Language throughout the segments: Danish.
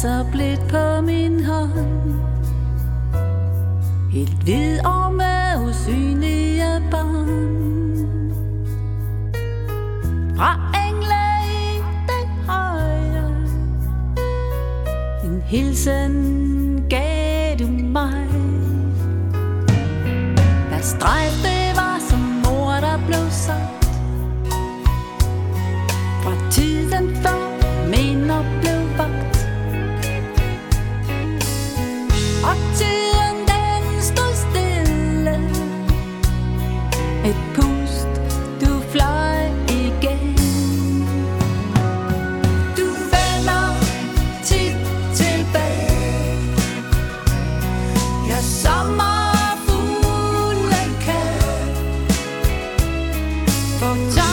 så blidt på min hånd. Helt hvid og med usynlige bånd. Fra engle i den høje, en hilsen gav du mig. Hvad strejf det var som ord der blev sagt, fra tiden før minder blev vagt. Og tiden den stod stille, et pust du fløj igen. Du vender tit tilbage, ja sommerfuglen kan få tak.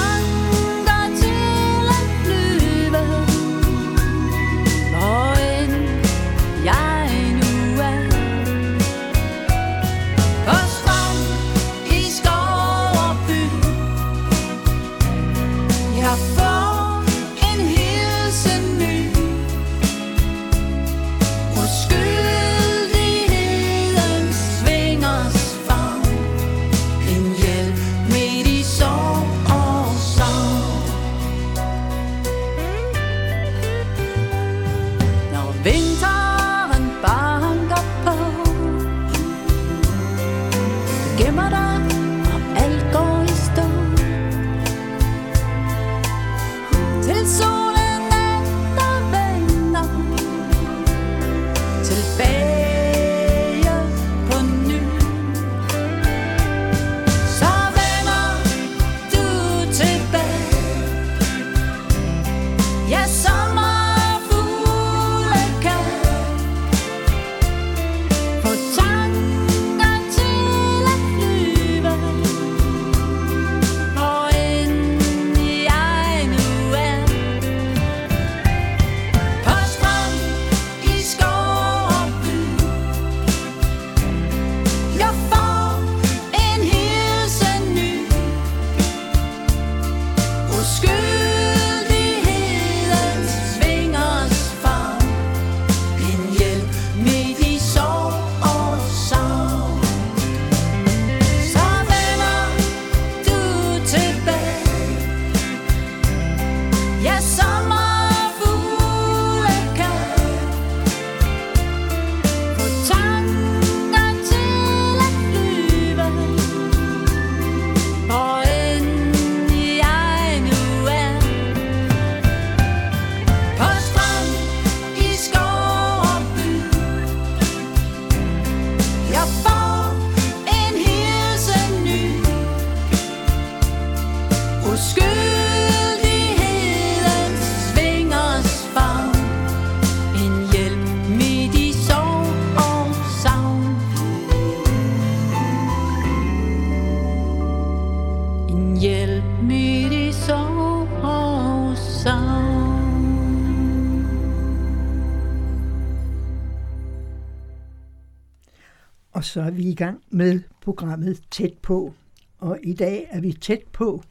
Så er vi i gang med programmet Tæt på, og i dag er vi tæt på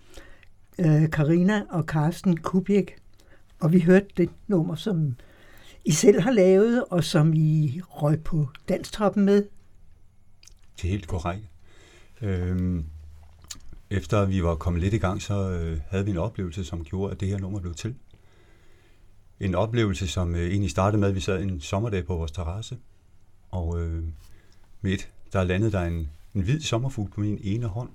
Karina og Carsten Kubik, og vi hørte det nummer, som I selv har lavet, og som I røg på Dansktoppen med. Det er helt korrekt. Efter vi var kommet lidt i gang, så havde vi en oplevelse, som gjorde, at det her nummer blev til. En oplevelse, som egentlig startede med, at vi sad en sommerdag på vores terrasse, og midt, der landede der en hvid sommerfugl på min ene hånd.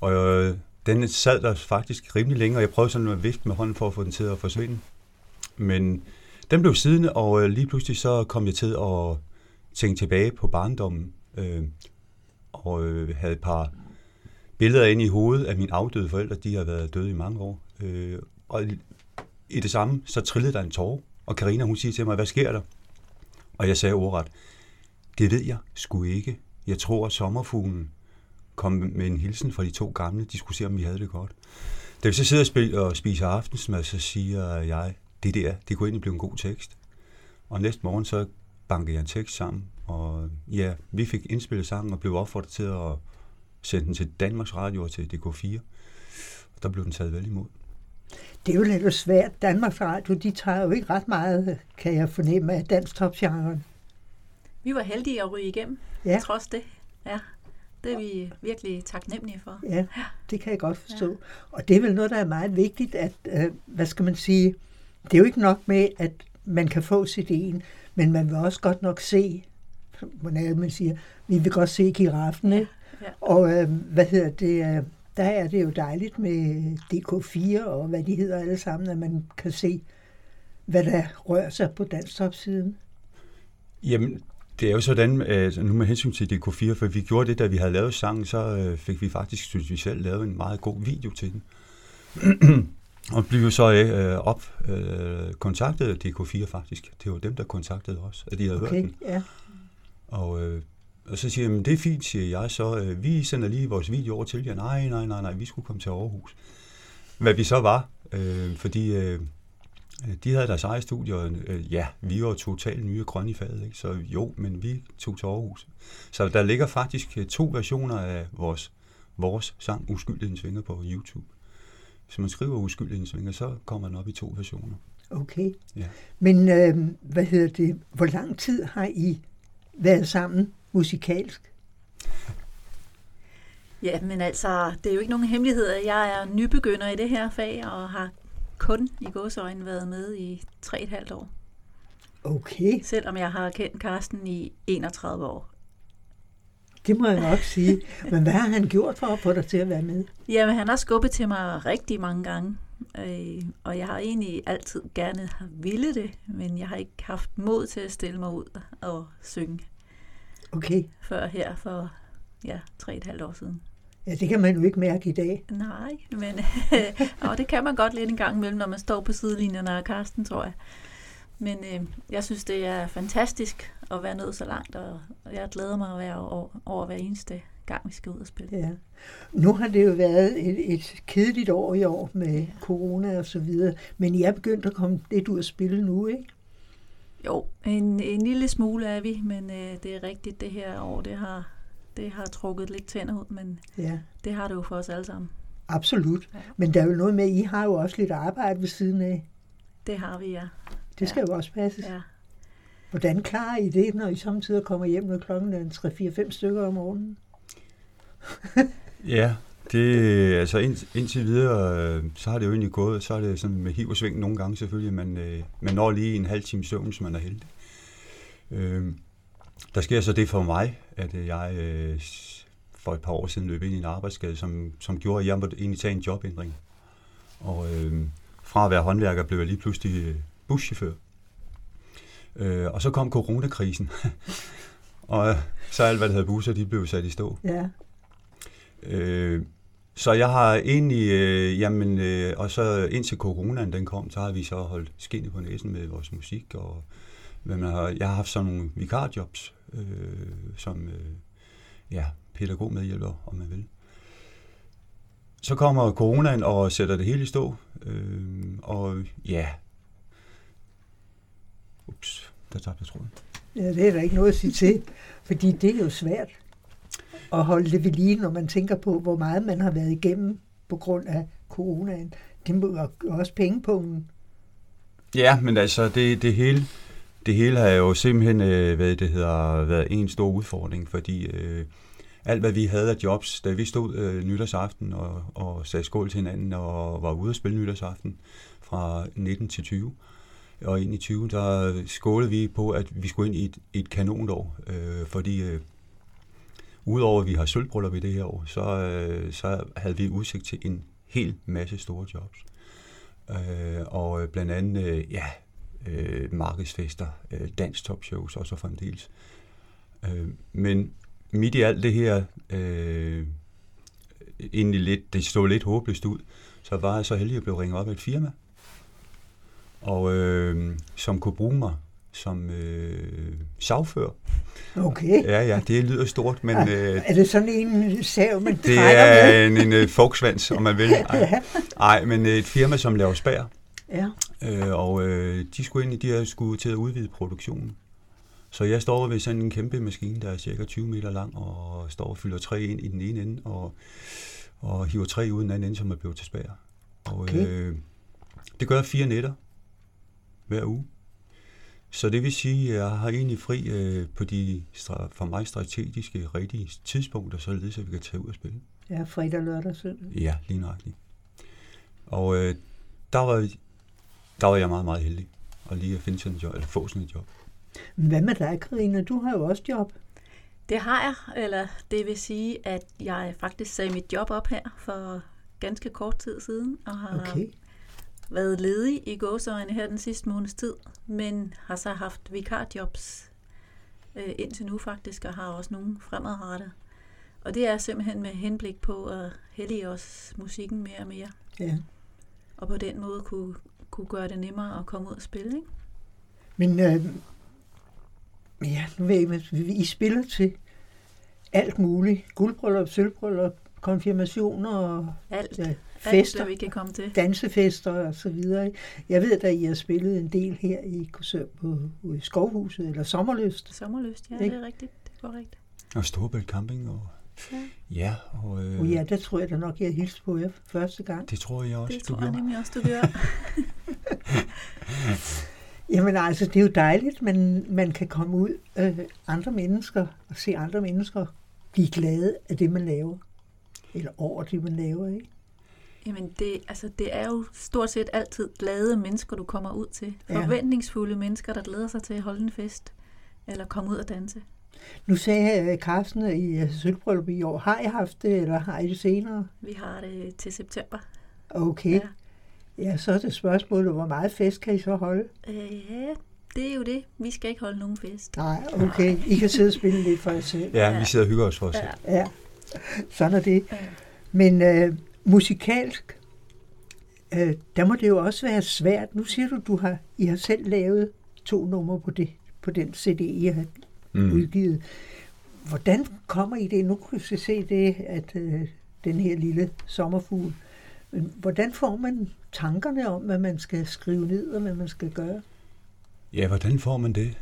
Og den sad der faktisk rimelig længe, og jeg prøvede sådan at vifte med hånden for at få den til at forsvinde. Men den blev siddende, og lige pludselig så kom jeg til at tænke tilbage på barndommen. Og havde et par billeder inde i hovedet af mine afdøde forældre. De har været døde i mange år. Og i det samme, så trillede der en tåre. Og Karina, hun siger til mig, hvad sker der? Og jeg sagde ordret, det ved jeg sgu ikke. Jeg tror, at sommerfuglen kom med en hilsen fra de to gamle. De skulle se, om vi havde det godt. Da vi så sidder og spiser aftensmad, så siger jeg, det der, det kunne egentlig blive en god tekst. Og næste morgen så bankede jeg en tekst sammen. Og ja, vi fik indspillet sangen og blev opfordret til at sende den til Danmarks Radio og til DK4. Og der blev den taget vel imod. Det er jo lidt svært. Danmarks Radio, de tager jo ikke ret meget, kan jeg fornemme, af dansktopgenren. Vi var heldige at ryge igennem, ja. Trods det. Ja, det er vi virkelig taknemmelige for. Ja, det kan jeg godt forstå. Ja. Og det er vel noget, der er meget vigtigt, at, hvad skal man sige, det er jo ikke nok med, at man kan få CD'en, men man vil også godt nok se, hvordan man siger, vi vil godt se giraffen, ja. Ja. Og der er det jo dejligt med DK4 og hvad de hedder alle sammen, at man kan se, hvad der rører sig på Danstop-siden. Jamen, det er jo sådan, nu med hensyn til DK4, for vi gjorde det, da vi havde lavet sangen, så fik vi faktisk, synes vi selv, lavet en meget god video til den. Og blev jo så kontaktet af DK4 faktisk. Det var dem, der kontaktede os, at de havde hørt den. Ja. Og så siger jeg, det er fint, siger jeg, så vi sender lige vores video over til jer. Nej, vi skulle komme til Aarhus. Hvad vi så var, fordi de havde deres eget studie, og ja, vi var totalt nye og grønne i faget, ikke? Så jo, men vi tog til Aarhus. Så der ligger faktisk to versioner af vores sang, Uskyldens vinger, på YouTube. Hvis man skriver Uskyldens vinger, så kommer den op i to versioner. Okay. Ja. Men hvor lang tid har I været sammen musikalsk? Ja, men altså, det er jo ikke nogen hemmelighed. Jeg er nybegynder i det her fag, og har kun i gåseøjne været med i 3,5 år. Okay. Selvom jeg har kendt Karsten i 31 år. Det må jeg nok sige. Men hvad har han gjort for at få dig til at være med? Jamen, han har skubbet til mig rigtig mange gange. Og jeg har egentlig altid gerne ville det, men jeg har ikke haft mod til at stille mig ud og synge. Okay. Før her for 3,5 år siden. Ja, det kan man jo ikke mærke i dag. Nej, men det kan man godt lidt en gang imellem, når man står på sidelinjen af Karsten, tror jeg. Men jeg synes, det er fantastisk at være nået så langt, og jeg glæder mig over hver eneste gang, vi skal ud og spille. Ja. Nu har det jo været et kedeligt år i år med corona og så videre, men I er begyndt at komme lidt ud og spille nu, ikke? Jo, en lille smule er vi, men det er rigtigt, det her år, det har trukket lidt tænder ud, men det har det jo for os alle sammen. Absolut, ja. Men der er jo noget med, I har jo også lidt arbejde ved siden af. Det har vi, ja. Det skal jo også passes. Ja. Hvordan klarer I det, når I samtidig kommer hjem, når klokken er 3-4-5 stykker om morgenen? Ja, det altså indtil videre, så har det jo egentlig gået, så er det sådan med hiv og sving nogle gange selvfølgelig, man når lige en halv time søvn, så man er heldig. Der sker så det for mig, at jeg for et par år siden løb ind i en arbejdsskade, som gjorde, at jeg måtte egentlig tage en jobændring. Og fra at være håndværker, blev jeg lige pludselig buschauffør. Og så kom coronakrisen, og så alt, hvad der havde busser, de blev sat i stå. Ja. Så jeg har egentlig, og så indtil coronaen den kom, så har vi så holdt skindet på næsen med vores musik, og jeg har haft sådan nogle vikarjobs, som pædagogmedhjælper, om man vil. Så kommer coronaen og sætter det hele i stå, Ups, der tabte jeg tråden. Ja, det er der ikke noget at sige til, fordi det er jo svært at holde det ved lige, når man tænker på, hvor meget man har været igennem på grund af coronaen. Det må også pengepungen. Ja, men altså, det hele har jo simpelthen været en stor udfordring, fordi alt, hvad vi havde af jobs, da vi stod nytårsaften og sagde skål til hinanden og var ude at spille nytårsaften fra 19 til 20, og ind i 20, der skålede vi på, at vi skulle ind i et kanonår, fordi udover at vi har sølvbryllup i det her år, så havde vi udsigt til en hel masse store jobs. Og blandt andet markedsfester, danstopshows og så fremdeles. Men midt i alt det her, egentlig lidt, det stod lidt håbløst ud, så var jeg så heldig at blive ringet op af et firma, og som kunne bruge mig som sagfører. Okay. Ja, det lyder stort, men... er det sådan en sav, man trækker med? Det er en folksvans, om man vil. Nej, men et firma, som laver spær. Ja. De skulle ind i de her skulle til at udvide produktionen. Så jeg står ved sådan en kæmpe maskine, der er cirka 20 meter lang, og står og fylder træ ind i den ene ende, og hiver træ ud den anden ende, som er blevet til spær. Og, okay. Det gør 4 nætter hver uge. Så det vil sige, at jeg har egentlig fri på de for mig strategiske, rigtige tidspunkter, således at vi kan tage ud og spille. Ja, fredag, lørdag, søndag. Ja, lige nøjagtigt. Og der var jeg meget, meget heldig at lige at finde sådan et job, eller få sådan et job. Hvad med dig, Karina? Du har jo også job. Det har jeg, eller det vil sige, at jeg faktisk sagde mit job op her for ganske kort tid siden, og har været ledig i gåseøjne her den sidste måneds tid, men har så haft vikarjobs indtil nu faktisk, og har også nogle fremadrettet. Og det er simpelthen med henblik på at hellige os musikken mere og mere. Ja. Og på den måde kunne gøre det nemmere at komme ud og spille, ikke? Men ja, nu ved jeg, I spiller til alt muligt. Guldbryllup, sølvbryllup, konfirmationer og alt. Ja, fester, alt, vi kan komme til. Dansefester og så videre. Jeg ved, at I har spillet en del her i Korsør på Skovhuset, eller Sommerlyst. Sommerlyst, ja, ikke? Det er rigtigt. Det går rigtigt. Og Storebælt camping og... Ja, og... ja, der tror jeg da nok, jeg hilste på jer første gang. Det tror jeg også, du gør. Det tror jeg nemlig også, du gør. Jamen altså, det er jo dejligt, men man kan komme ud andre mennesker og se andre mennesker blive glade af det, man laver. Eller over det, man laver, ikke? Jamen, det er jo stort set altid glade mennesker, du kommer ud til. Ja. Forventningsfulde mennesker, der glæder sig til at holde en fest. Eller komme ud og danse. Nu sagde Carsten, at I sølvbryllup i år. Har I haft det, eller har I det senere? Vi har det til september. Okay. Ja. Ja, så er det spørgsmålet, hvor meget fest kan I så holde? Ja, det er jo det. Vi skal ikke holde nogen fest. Nej, okay. I kan sidde og spille lidt for jer selv. Ja, vi sidder og hygger os for os selv. Ja, sådan er det. Ja. Men musikalt, der må det jo også være svært. Nu siger du, at I har selv lavet 2 numre på den CD, I har udgivet. Hvordan kommer I det? Nu kan vi se det, at den her lille sommerfugl. Hvordan får man tankerne om, hvad man skal skrive ned og hvad man skal gøre? Ja, hvordan får man det?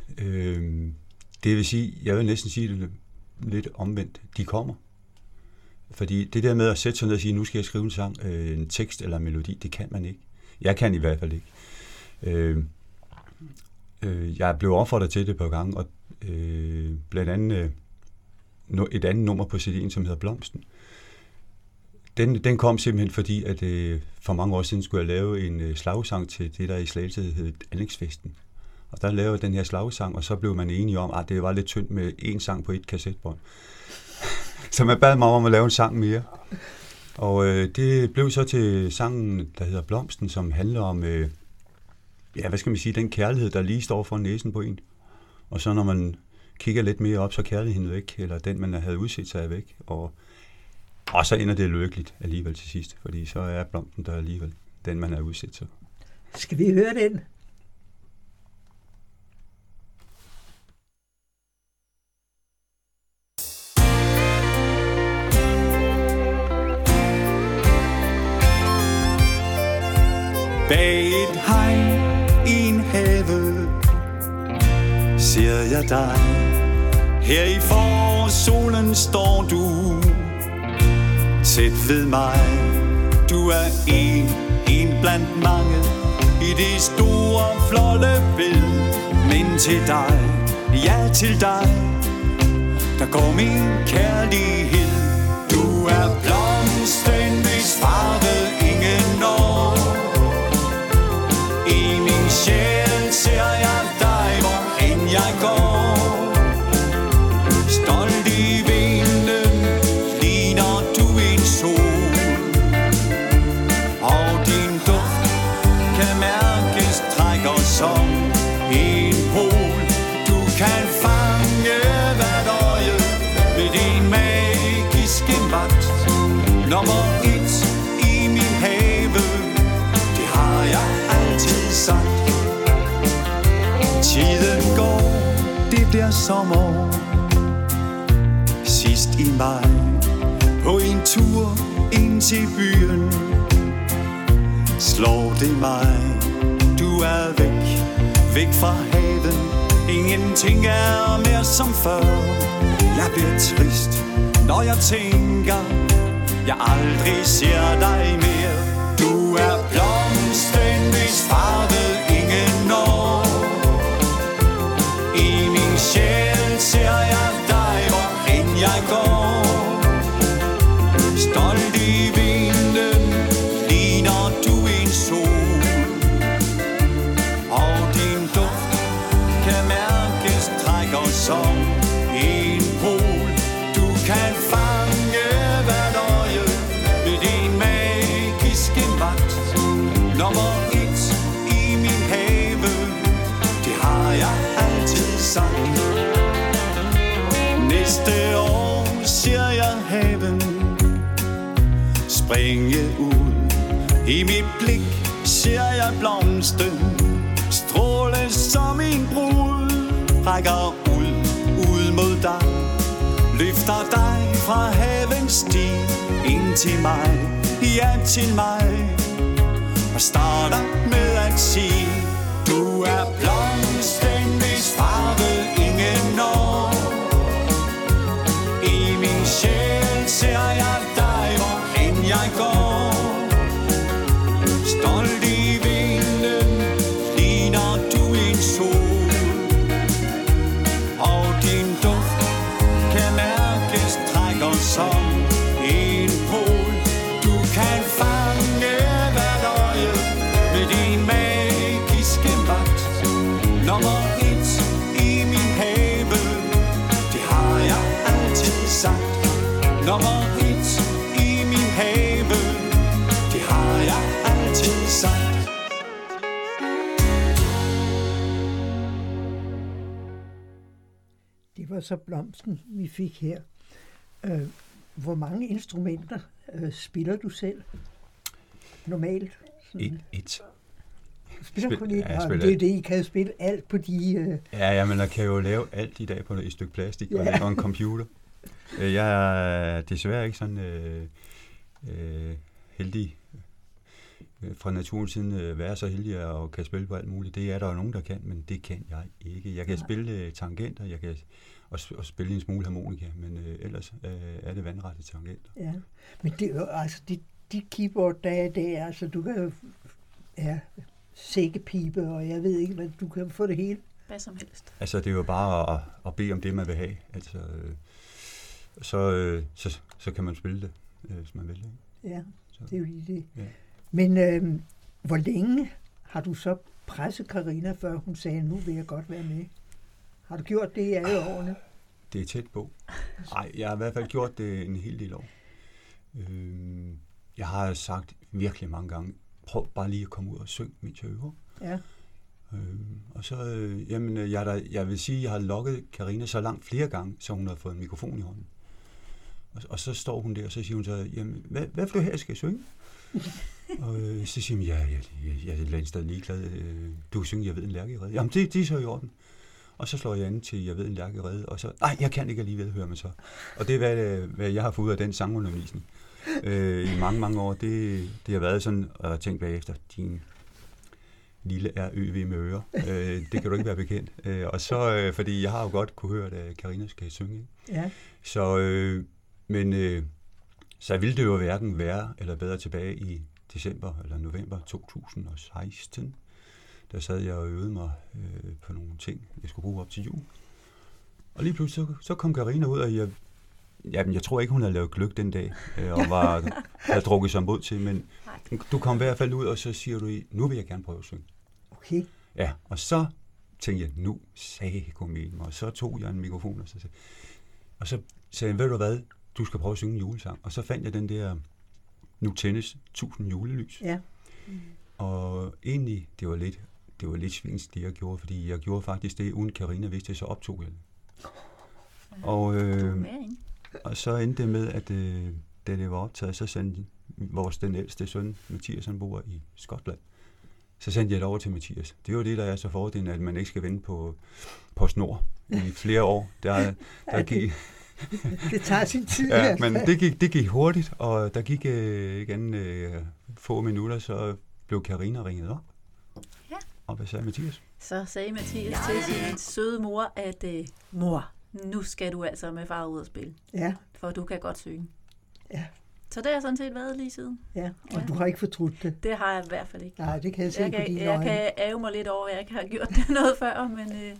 Det vil sige, jeg vil næsten sige det lidt omvendt. De kommer. Fordi det der med at sætte sig ned og sige, nu skal jeg skrive en sang, en tekst eller en melodi, det kan man ikke. Jeg kan i hvert fald ikke. Jeg blev opfordret til det på gange, og blandt andet et andet nummer på CD'en, som hedder Blomsten. Den kom simpelthen fordi, at for mange år siden skulle jeg lave en slagsang til det, der i Slagelse hed Anlægsfesten. Og der lavede den her slagsang, og så blev man enige om, at det var lidt tyndt med én sang på et kassettebånd. Så man bad mig om at lave en sang mere. Og det blev så til sangen, der hedder Blomsten, som handler om, ja, hvad skal man sige, den kærlighed, der lige står for næsen på en. Og så når man kigger lidt mere op, så kærligheden væk, eller den, man havde udset sig væk, og så ender det lykkeligt alligevel til sidst, fordi så er blomsten der alligevel, den man har udsat sig. Skal vi høre den? Bag et hegn i en have ser jeg dig. Her i forårssolen står du tæt ved mig. Du er en blandt mange i det store, flotte billede. Men til dig, ja til dig, der går min kærlighed. Du er blomsten, hvis farve ingen når. I min sjæl ser jeg dig, hvor end jeg går. Stolt i nummer 1 i min have, det har jeg altid sagt. Tiden går, det bliver sommer. Sidst i maj, på en tur ind til byen, slår det mig. Du er væk fra haven. Ingenting er mere som før. Jeg bliver trist, når jeg tænker, jeg aldrig ser dig mere. Du er blomsten. farvet ingen når. I min sjæl ser jeg dig, hvor end jeg går. Stolt i vinden ligner du en sol, og din duft kan mærkes, trækker som en pol. Du kan fange hvert øje ved din magiske magt. Nummer 1 i min have, det har jeg altid sagt. Næste år ser jeg haven springe ud. I mit blik ser jeg blomsten stråle som en brud. Rækker ud mod dig, løfter dig fra havens sti ind til mig, ja til mig. Og starter med at sige, du er blomsten, hvis farvet ingen når. I min sjæl ser jeg dig, hvor end jeg går. Stolt i vinden ligner du en sol, og din duft kan mærkes, trækker som en pol. Du kan fange hvert øje med din magiske magt. Nummer 1 i min have, det har jeg altid sagt. Nummer 1 i min have, det har jeg altid sagt. Det var så Blomsten, vi fik her. Hvor mange instrumenter spiller du selv normalt? Et. Spiller kun et. Det er det, I kan spille alt på de... Ja, men jeg kan jo lave alt i dag på et stykke plastik, ja. Og en computer. Jeg er desværre ikke sådan heldig fra naturens side være så heldig og kan spille på alt muligt. Det er der jo nogen, der kan, men det kan jeg ikke. Jeg kan spille tangenter, jeg kan... og spille en smule harmonika, men ellers er det vandrette tangenter. Ja, men det er jo, altså de keyboard, der er det, altså du kan jo sækkepipe, og jeg ved ikke, men du kan få det hele. Hvad som helst. Altså det er jo bare at bede om det, man vil have. Altså, så kan man spille det, hvis man vil. Ikke? Ja, så. Det er jo lige det. Ja. Men hvor længe har du så presset Karina, før hun sagde, nu vil jeg godt være med? Har du gjort det i alle årene? Det er tæt på. Nej, jeg har i hvert fald gjort det en hel del år. Jeg har sagt virkelig mange gange, prøv bare lige at komme ud og synge mit tøver. Ja. Og så, jeg vil sige, jeg har lokket Karina så langt flere gange, så hun har fået en mikrofon i hånden. Og så står hun der, og så siger hun så, jamen, hvad for det her skal jeg synge? Og så siger hun, jeg er et landstad ligeglad. Du synger, jeg ved en lærkerede. Jamen, det er så i orden. Og så slår jeg an til, jeg ved en lærkerede, og så, nej, jeg kan ikke alligevel, høre mig så. Og det er, hvad jeg har fået ud af den sangundervisning i mange, mange år. Det har været sådan, og jeg har tænkt bagefter, din lille RØV med ører, det kan du ikke være bekendt. Og så, fordi jeg har jo godt kunne høre, at Karina skal synge. Ja. Så, så ville det jo hverken være eller bedre tilbage i december eller november 2016. Der sad jeg og øvede mig på nogle ting, jeg skulle bruge op til jul. Og lige pludselig så kom Karina ud, og jeg tror ikke, hun havde lavet gløgg den dag, og havde drukket sig mod til, men du kom i hvert fald ud, og så siger du, nu vil jeg gerne prøve at synge. Okay. Ja, og så tænkte jeg, nu sagde komedien mig, og så tog jeg en mikrofon, og så sagde jeg, ved du hvad, du skal prøve at synge en julesang. Og så fandt jeg den der, nu tændes 1000 julelys. Ja. Mm. Og egentlig, det var lidt svinsk, det jeg gjorde, fordi jeg gjorde faktisk det, uden Karina vidste, så optog jeg det. Og så endte det med, at da det var optaget, så sendte vores den ældste søn, Mathias, han bor i Skotland, så sendte jeg det over til Mathias. Det er jo det, der er så fordelen, at man ikke skal vende på snor i flere år. Der gik... Det tager sin tid. Ja, men det gik hurtigt, og der gik ikke andet få minutter, så blev Karina ringet op. Og hvad sagde Mathias? Så sagde Mathias til sin søde mor, at mor, nu skal du altså med far ud og spille. Ja. For du kan godt synge. Ja. Så det har jeg sådan set været lige siden. Ja, og ja. Du har ikke fortrudt det? Det har jeg i hvert fald ikke. Nej, det kan jeg se på dine øjne. Jeg kan æve mig lidt over, at jeg ikke har gjort det noget før, men det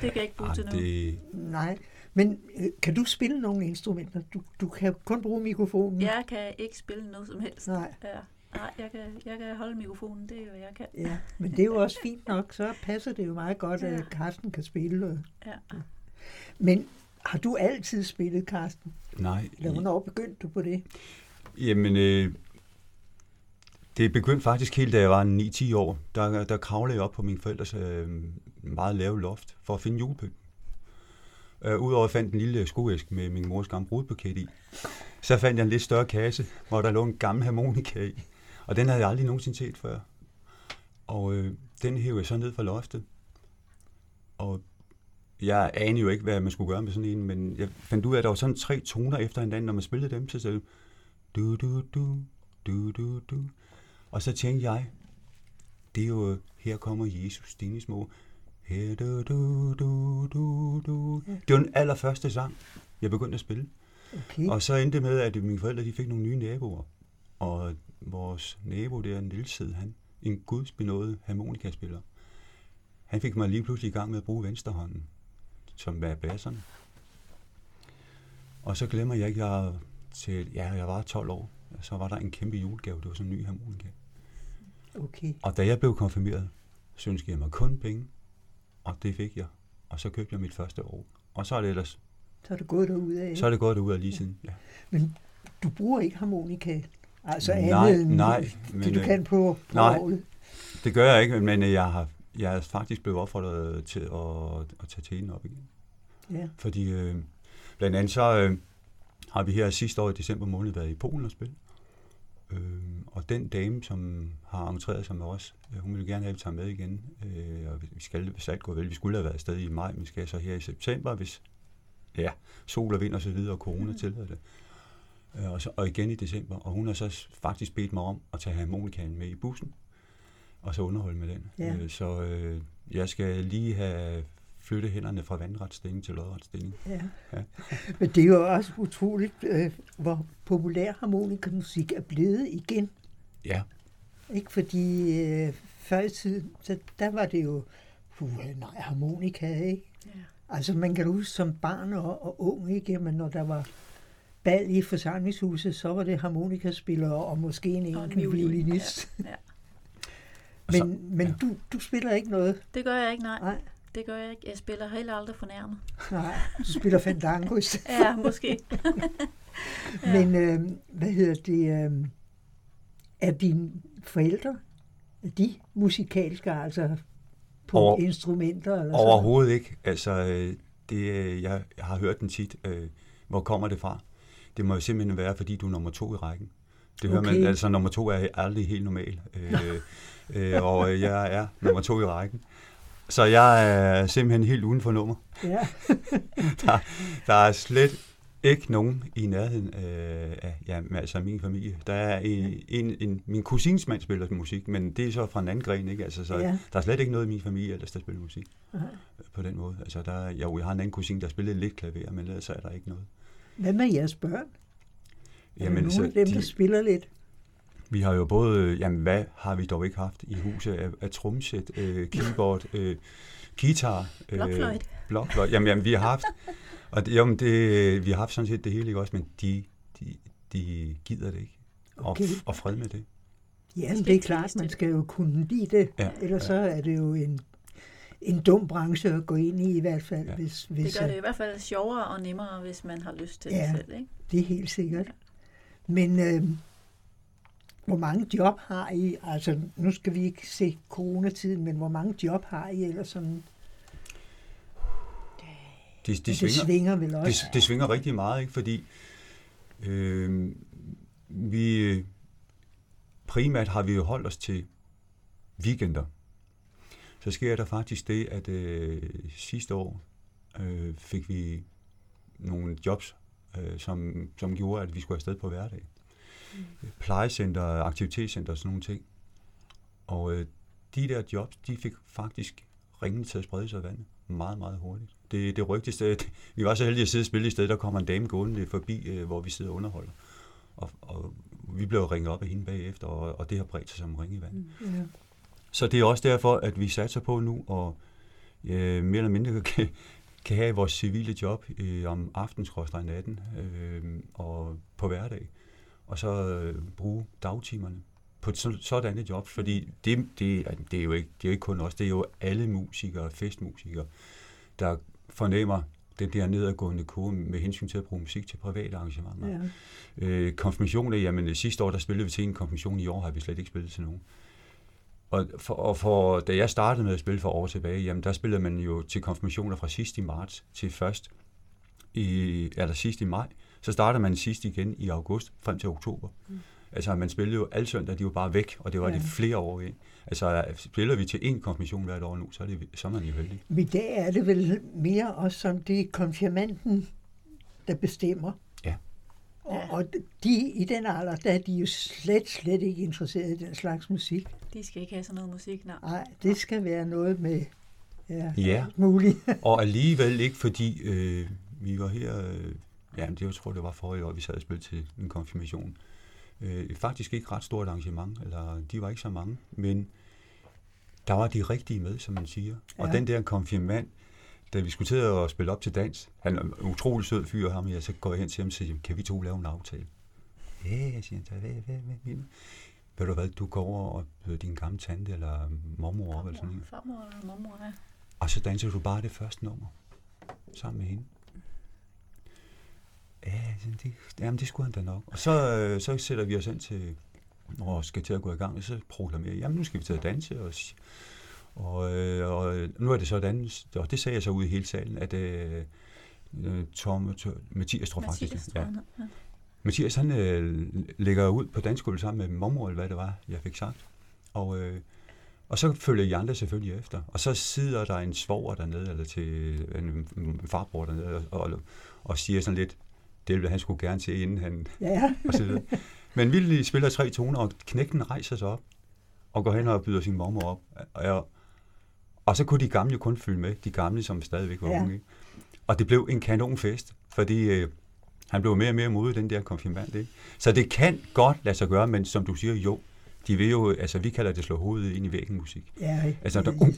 kan jeg ikke bruge til noget. Nej, men kan du spille nogle instrumenter? Du kan kun bruge mikrofonen. Jeg kan ikke spille noget som helst. Nej. Ja. Nej, jeg kan holde mikrofonen, det er jo, jeg kan. Ja, men det er jo også fint nok, så passer det jo meget godt, ja. At Carsten kan spille. Ja. Men har du altid spillet, Carsten? Nej. Eller hvornår begyndte du på det? Jamen, det begyndte faktisk helt, da jeg var 9-10 år. Der kravlede jeg op på mine forældres meget lave loft for at finde julepynten. Udover fandt en lille skoæske med min mors gamle brudebuket i. Så fandt jeg en lidt større kasse, hvor der lå en gammel harmonika i. Og den havde jeg aldrig nogensinde set før. Og den hævde jeg så ned fra loftet. Og jeg anede jo ikke, hvad man skulle gøre med sådan en, men jeg fandt ud af, at der var sådan 3 toner efter hinanden, når man spillede dem til selv. Du-du-du, du-du-du. Og så tænkte jeg, det er jo, her kommer Jesus, dine små. Her, du-du-du-du-du. Det var den allerførste sang, jeg begyndte at spille. Okay. Og så endte med, at mine forældre de fik nogle nye naboer. Og vores nabo der, Niels, han en gudsbenået harmonikaspiller. Han fik mig lige pludselig i gang med at bruge venstrehånden, som var basserne. Og så glemmer jeg ikke, jeg var 12 år, så var der en kæmpe julegave, det var sådan en ny harmonika. Okay. Og da jeg blev konfirmeret, så ønskede jeg mig kun penge, og det fik jeg. Og så købte jeg mit første år. Og så er det ellers... Så er det gået derudad, ikke? Så er det gået derudad lige siden, ja. Men du bruger ikke harmonika? Altså andet end det, du kan på året? Det gør jeg ikke, men jeg er faktisk blevet opfordret til at tage telen op igen. Ja. Fordi blandt andet så har vi her sidste år i december måned været i Polen og spille. Og den dame, som har entreret sig med os, hun ville gerne have, at vi tager med igen. Og vi skal alt gå vel. Vi skulle have været afsted i maj, men skal så her i september, hvis sol og vind og så videre, og corona tillader det. Og igen i december. Og hun har så faktisk bedt mig om at tage harmonikanen med i bussen, og så underholde med den. Ja. Så jeg skal lige have flyttet hænderne fra vandretsstilling til lodretsstilling. Ja. Ja. Men det er jo også utroligt, hvor populær harmonikamusik er blevet igen. Ja. Ikke fordi før i tiden, så der var det jo, harmonika, ikke? Ja. Altså man kan huske som barn og ung, ikke? Men når der var bal i forsamlingshuset, så var det harmonikaspillere og måske en enkelt violinist. Ja. Ja. Men du spiller ikke noget? Det gør jeg ikke, nej. Det gør jeg ikke. Jeg spiller heller aldrig fornærmet. Nej, du spiller fandango. Ja, måske. Ja. Men er dine forældre, er de musikalske, altså på instrumenter? Eller overhovedet sådan? Ikke. Altså, jeg har hørt den tit. Hvor kommer det fra? Det må jo simpelthen være, fordi du er nummer 2 i rækken. Det hører man, altså nummer 2 er aldrig helt normal. Og jeg er nummer 2 i rækken. Så jeg er simpelthen helt uden for nummer. Ja. der er slet ikke nogen i nærheden af min familie. Der er min kusins mand spiller musik, men det er så fra en anden gren, ikke? Altså, så der er slet ikke noget i min familie, der spiller musik på den måde. Altså, jeg har en anden kusin, der spillede lidt klaver, men ellers er der ikke noget. Hvad med jeres børn? Jamen, nogle af dem, der spiller lidt? Vi har jo både, hvad har vi dog ikke haft i huset af trommesæt, keyboard, guitar, blokfløjt. Jamen, vi har haft, og vi har haft sådan set det hele, ikke også, men de gider det ikke, og fred med det. Ja, det er klart, man skal jo kunne lide det, ellers så er det jo en dum branche at gå ind i hvert fald. Ja. Hvis det gør det i hvert fald sjovere og nemmere, hvis man har lyst til det selv, ikke? Det er helt sikkert. Men hvor mange job har I? Altså, nu skal vi ikke se coronatiden, men hvor mange job har I? Eller sådan? Det svinger vel også? Det svinger rigtig meget, ikke? Fordi vi primært har vi jo holdt os til weekender. Så sker der faktisk det, at sidste år fik vi nogle jobs, som gjorde, at vi skulle afsted på hverdag. Plejecenter, aktivitetscenter og sådan nogle ting. Og de der jobs, de fik faktisk ringen til at sprede sig i vandet meget, meget hurtigt. Det rygteste, vi var så heldige at sidde og spille i stedet, der kommer en dame gående forbi, hvor vi sidder og underholder. og vi blev ringet op af hende bagefter, og det har bredt sig som ringe i vand. Ja. Så det er også derfor, at vi satser på nu, og mere eller mindre kan have vores civile job om aftenen, skråstreg natten, og på hverdag, og så bruge dagtimerne på sådan et job, fordi det er jo ikke, det er jo ikke kun os, det er jo alle musikere, festmusikere, der fornemmer den der nedadgående kurve med hensyn til at bruge musik til private arrangementer. Ja. Konfirmationer, jamen sidste år, der spillede vi til en konfirmation, i år har vi slet ikke spillet til nogen. Og da jeg startede med at spille for år tilbage, jamen der spillede man jo til konfirmationer fra sidst i marts til først sidst i maj. Så startede man sidst igen i august frem til oktober. Mm. Altså man spillede jo alle søndag, de var bare væk, og det var det flere år ind. Altså spiller vi til én konfirmation hvert år nu, så er man jo heldig. I dag er det vel mere også som det er konfirmanden, der bestemmer. Ja. Og de i den alder, der er de jo slet ikke interesserede i den slags musik. De skal ikke have sådan noget musik, nej. Det skal være noget med muligt. Og alligevel ikke, fordi vi var her, jeg tror det var forrige år, vi sad og spillede til en konfirmation. Faktisk ikke ret stort arrangement, eller de var ikke så mange, men der var de rigtige med, som man siger. Ja. Og den der konfirmand, da vi skulle til at spille op til dans, han er en utrolig sød fyr, ham, jeg så går hen til ham og siger, kan vi to lave en aftale? Ja, jeg siger, ved du hvad, du går over og bøder din gamle tante eller mormor op, eller sådan noget. Farmor eller mormor, ja. Og så danser du bare det første nummer, sammen med hende. Det skulle han da nok. Og så sætter vi os ind til, og skal til at gå i gang, og så proklamerer jeg, nu skal vi til at danse, og nu er det sådan, og det sagde jeg så ude i hele salen, at Mathias tror faktisk, Mathias han lægger ud på dansgulvet sammen med mormor, eller hvad det var, jeg fik sagt, og så følger I andre selvfølgelig efter. Og så sidder der en svoger dernede, eller til en farbror dernede, og siger sådan lidt, det ville han skulle gerne til, inden han... Ja. Men vi spiller 3 toner, og knægten rejser sig op, og går hen og byder sin mormor op. Og så kunne de gamle jo kun følge med, de gamle, som stadigvæk var unge. Og det blev en kanonfest, fordi han blev mere og mere modig, den der konfirmand, ikke? Så det kan godt lade sig gøre, men som du siger, jo, de vil jo, altså vi kalder det slå hovedet ind i væggen musik. Ja, altså der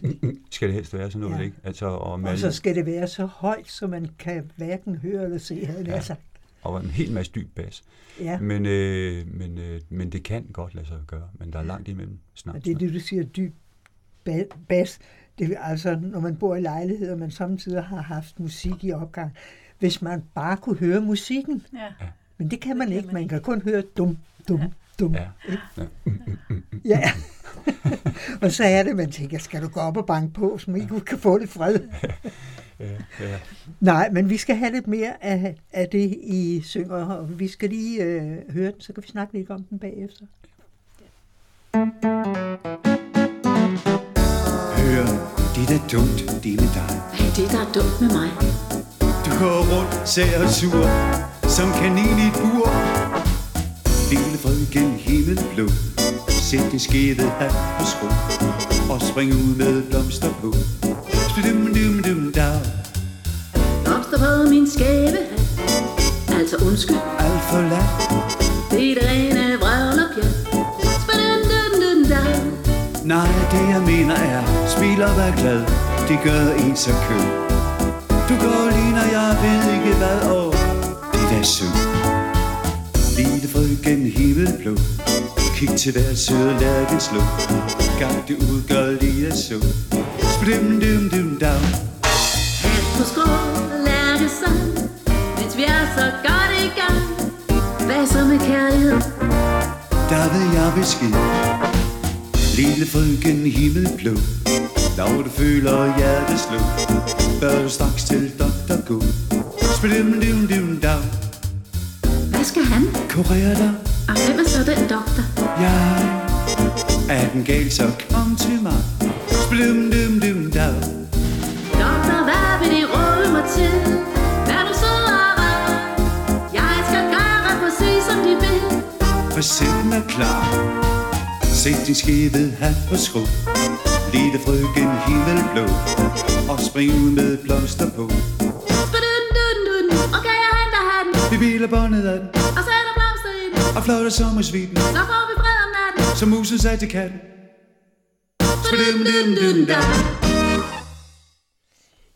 skal det helst være sådan noget, ikke? Altså, og så skal det være så højt, så man kan hverken høre eller se, havde jeg sagt. Og en hel masse dyb bas. Ja. Men det kan godt lade sig gøre, men der er langt imellem snart. Og det er det, du siger, dyb bas. Det er altså, når man bor i lejligheder, man samtidig har haft musik i opgang. Hvis man bare kunne høre musikken. Ja. Men det kan man ikke. Man kan kun høre dum. Ja. Og så er det, man tænker, skal du gå op og banke på, så ikke kan få det fred? Ja. Nej, men vi skal have lidt mere af det, I synger, og vi skal lige høre den, så kan vi snakke lidt om den bagefter. Hør, det er dumt, det er med dig. Hvad er det, der er dumt med mig? Du går rundt, sær og sur, som kanin i et bur. Dele fred gennem himlen blå, sæt din skede her på sko, og spring ud med blomster på. Blomster på min skæve hat. Altså undskyld, alt for lad. Det er et rene vrøvl og pjat. Nej, det jeg mener smil og vær glad. Det gør en så kød. Du går lige, når jeg ved ikke hvad. Og det der sød. Lille frøken himmelblå, kig til hver søde lærken slå. Gang det ud, gør lige så. Splim-dum-dum-dum. Hat på sko, lærke sang, mens vi så godt i gang. Hvad så med kærlighed? Der ved jeg besked. Lille frøken himmelblå, når du føler hjertet slå, bør du straks til doktor gå. Splim-dum-dum-dum. Hvad skal han? Kurere dig. Og hvem er så den doktor? Jeg. Er den gal, så kom til mig. Blum-dum-dum-da. Doktor, hvad vil de råde mig til? Vær du sød og rar. Jeg skal gøre præcis, som de vil. For sætten er klar. Sæt din skævede hat på sko. Lille frøken himmelblå. Og spring ud med blomster på. Spidun-dun-dun. Okay, jeg henter hatten. Vi biler båndet af den. Og sætter blomster i den. og flotte sommersviten. Så får vi fred om natten, som musen sagde til katten.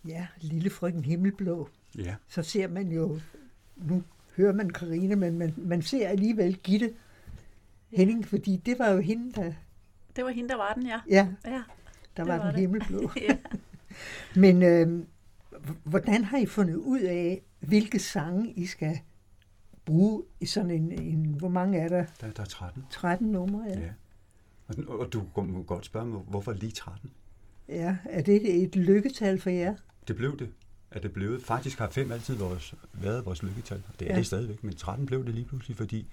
Ja, Lille Frøken Himmelblå. Ja. Så ser man jo, nu hører man Karina, men man ser alligevel Gitte Henning, fordi det var jo hende, der... Det var hende, der var den, ja. Ja, ja, der var den himmelblå. Ja. Men hvordan har I fundet ud af, hvilke sange I skal bruge i sådan en hvor mange er der? Der er 13. 13 numre, ja. Og du kunne godt spørge mig, hvorfor lige 13? Ja, er det et lykketal for jer? Det blev det. Er det blevet? Faktisk har 5 altid været vores lykketal, og det er det stadigvæk, men 13 blev det lige pludselig, fordi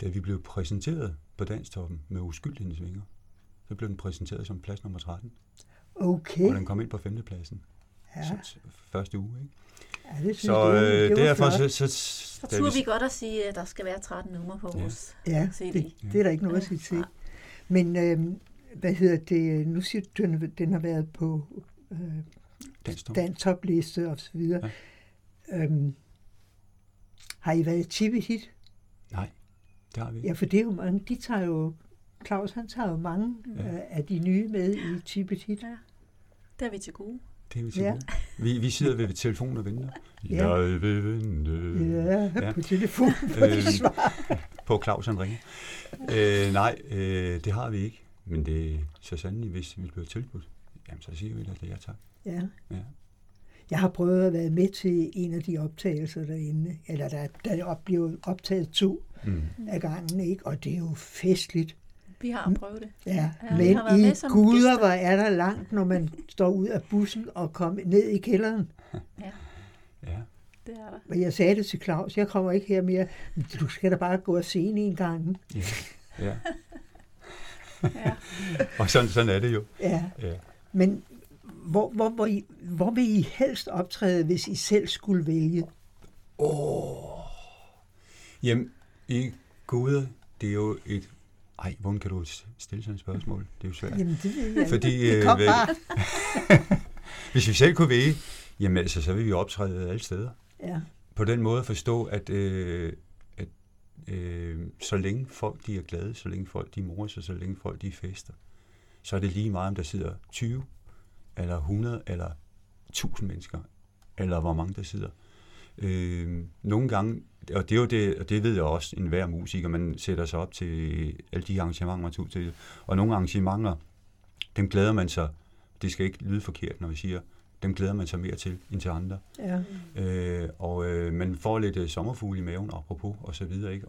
da vi blev præsenteret på Dansktoppen med Uskyldens vinger, så blev den præsenteret som plads nummer 13. Okay. Og den kom ind på 5. pladsen. Ja. Første uge, ikke? Ja, det synes så, jeg. Det derfor flot. Så turde vi godt at sige, at der skal være 13 numre på vores CD. Det er der ikke noget at sige til. Men nu siger du, den har været på Danstop-liste og så videre. Ja. Har I været tippet hit? Nej, det har vi ikke. Ja, for det er jo mange. Claus, han tager jo mange af de nye med i tippet hit. Ja. Der er vi til gode. Det er vi til gode. Vi sidder ved telefonen og venter. Ja. Jeg vil vente. Ja, på telefonen, for de svarer. På Claus, han ringer. Det har vi ikke. Men det er så sandelig, hvis vi bliver tilbudt. Jamen, så siger vi da, at ja tak. Ja. Ja. Jeg har prøvet at være med til en af de optagelser derinde. Eller der blev optaget 2 af gangen, ikke? Og det er jo festligt. Vi har prøvet det. Ja, ja, men i guder, hvor er der langt, når man står ud af bussen og kommer ned i kælderen. Ja. Ja. Det er der. Men jeg sagde det til Claus, jeg kommer ikke her mere. Du skal da bare gå og scene en gang. Ja. Ja. Ja. Og sådan er det jo. Ja. Ja. Men hvor vil I helst optræde, hvis I selv skulle vælge? Jamen, i guder, det er jo et... Ej, hvordan kan du stille sådan et spørgsmål? Det er jo svært. Jamen, fordi, det kom bare. Hvis vi selv kunne vælge, jamen altså, så vil vi optræde alle steder. Ja. På den måde at forstå, at, så længe folk de er glade, så længe folk de morer sig, så længe folk de fester, så er det lige meget, om der sidder 20, eller 100, eller 1000 mennesker, eller hvor mange der sidder. Nogle gange, og det er jo det, og det ved jeg også, enhver musiker, man sætter sig op til alle de arrangementer, man tog til. Og nogle arrangementer, dem glæder man sig, det skal ikke lyde forkert, når vi siger, dem glæder man sig mere til, end til andre. Ja. Man får lidt sommerfugle i maven, apropos, og så videre, ikke?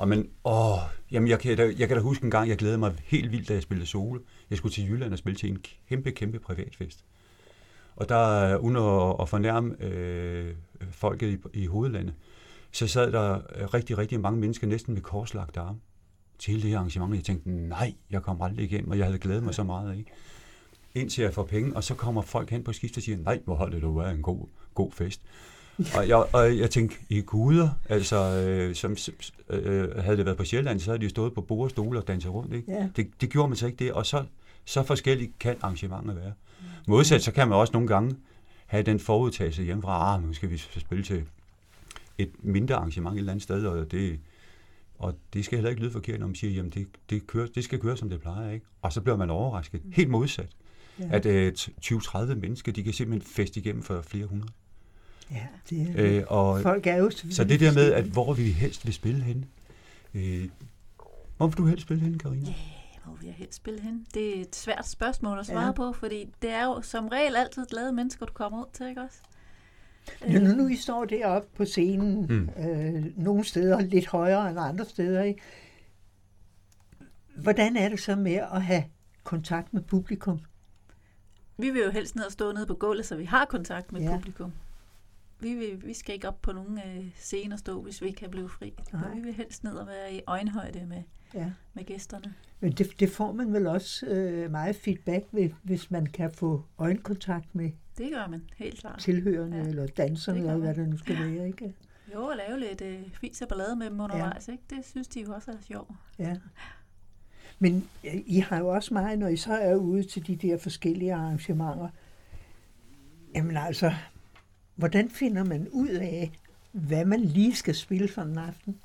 Jeg kan da huske en gang, jeg glædede mig helt vildt, da jeg spillede solo. Jeg skulle til Jylland og spille til en kæmpe privatfest. Og der, uden at fornærme folket i hovedlandet, så sad der rigtig, rigtig mange mennesker næsten med korslagte arme til hele det her arrangement. Jeg tænkte, nej, jeg kommer aldrig igennem, og jeg havde glædet mig så meget, ikke? Indtil jeg får penge, og så kommer folk hen på skift og siger, nej, hvor holdt det du være en god fest. Og jeg tænkte, i guder, altså, havde det været på Sjælland, så havde de stået på bord og stole og danset rundt, ikke? Yeah. Det gjorde man så ikke det, og så forskellige kan arrangementer være. Modsat, så kan man også nogle gange have den forudtagelse hjemmefra, nu skal vi spille til et mindre arrangement et eller andet sted, og det skal heller ikke lyde forkert, når man siger, jamen det skal køre, som det plejer, ikke? Og så bliver man overrasket. Helt modsat, at 20-30 mennesker, de kan simpelthen feste igennem for flere hundrede. Ja, det er folk er jo... Så det der med, at hvor vi helst vil spille hen. Hvor vil du helst spille hen, Karina? Hvor vil jeg helst spille hen? Det er et svært spørgsmål at svare på, fordi det er jo som regel altid glade mennesker, du kommer ud til, ikke også? Nu I står deroppe på scenen, nogle steder lidt højere end andre steder, ikke? Hvordan er det så med at have kontakt med publikum? Vi vil jo helst ned og stå nede på gulvet, så vi har kontakt med publikum. Vi skal ikke op på nogen scene og stå, hvis vi ikke kan blive fri. Vi vil helst ned og være i øjenhøjde med gæsterne. Men det får man vel også meget feedback ved, hvis man kan få øjenkontakt med det gør man, helt klart. Tilhørende eller danserne, eller hvad der nu skal være, ikke? Jo, og lave lidt fis og ballade med dem undervejs, ikke? Det synes de jo også er sjovt. Ja. Men I har jo også meget, når I så er ude til de der forskellige arrangementer. Jamen altså... Hvordan finder man ud af, hvad man lige skal spille for en aften?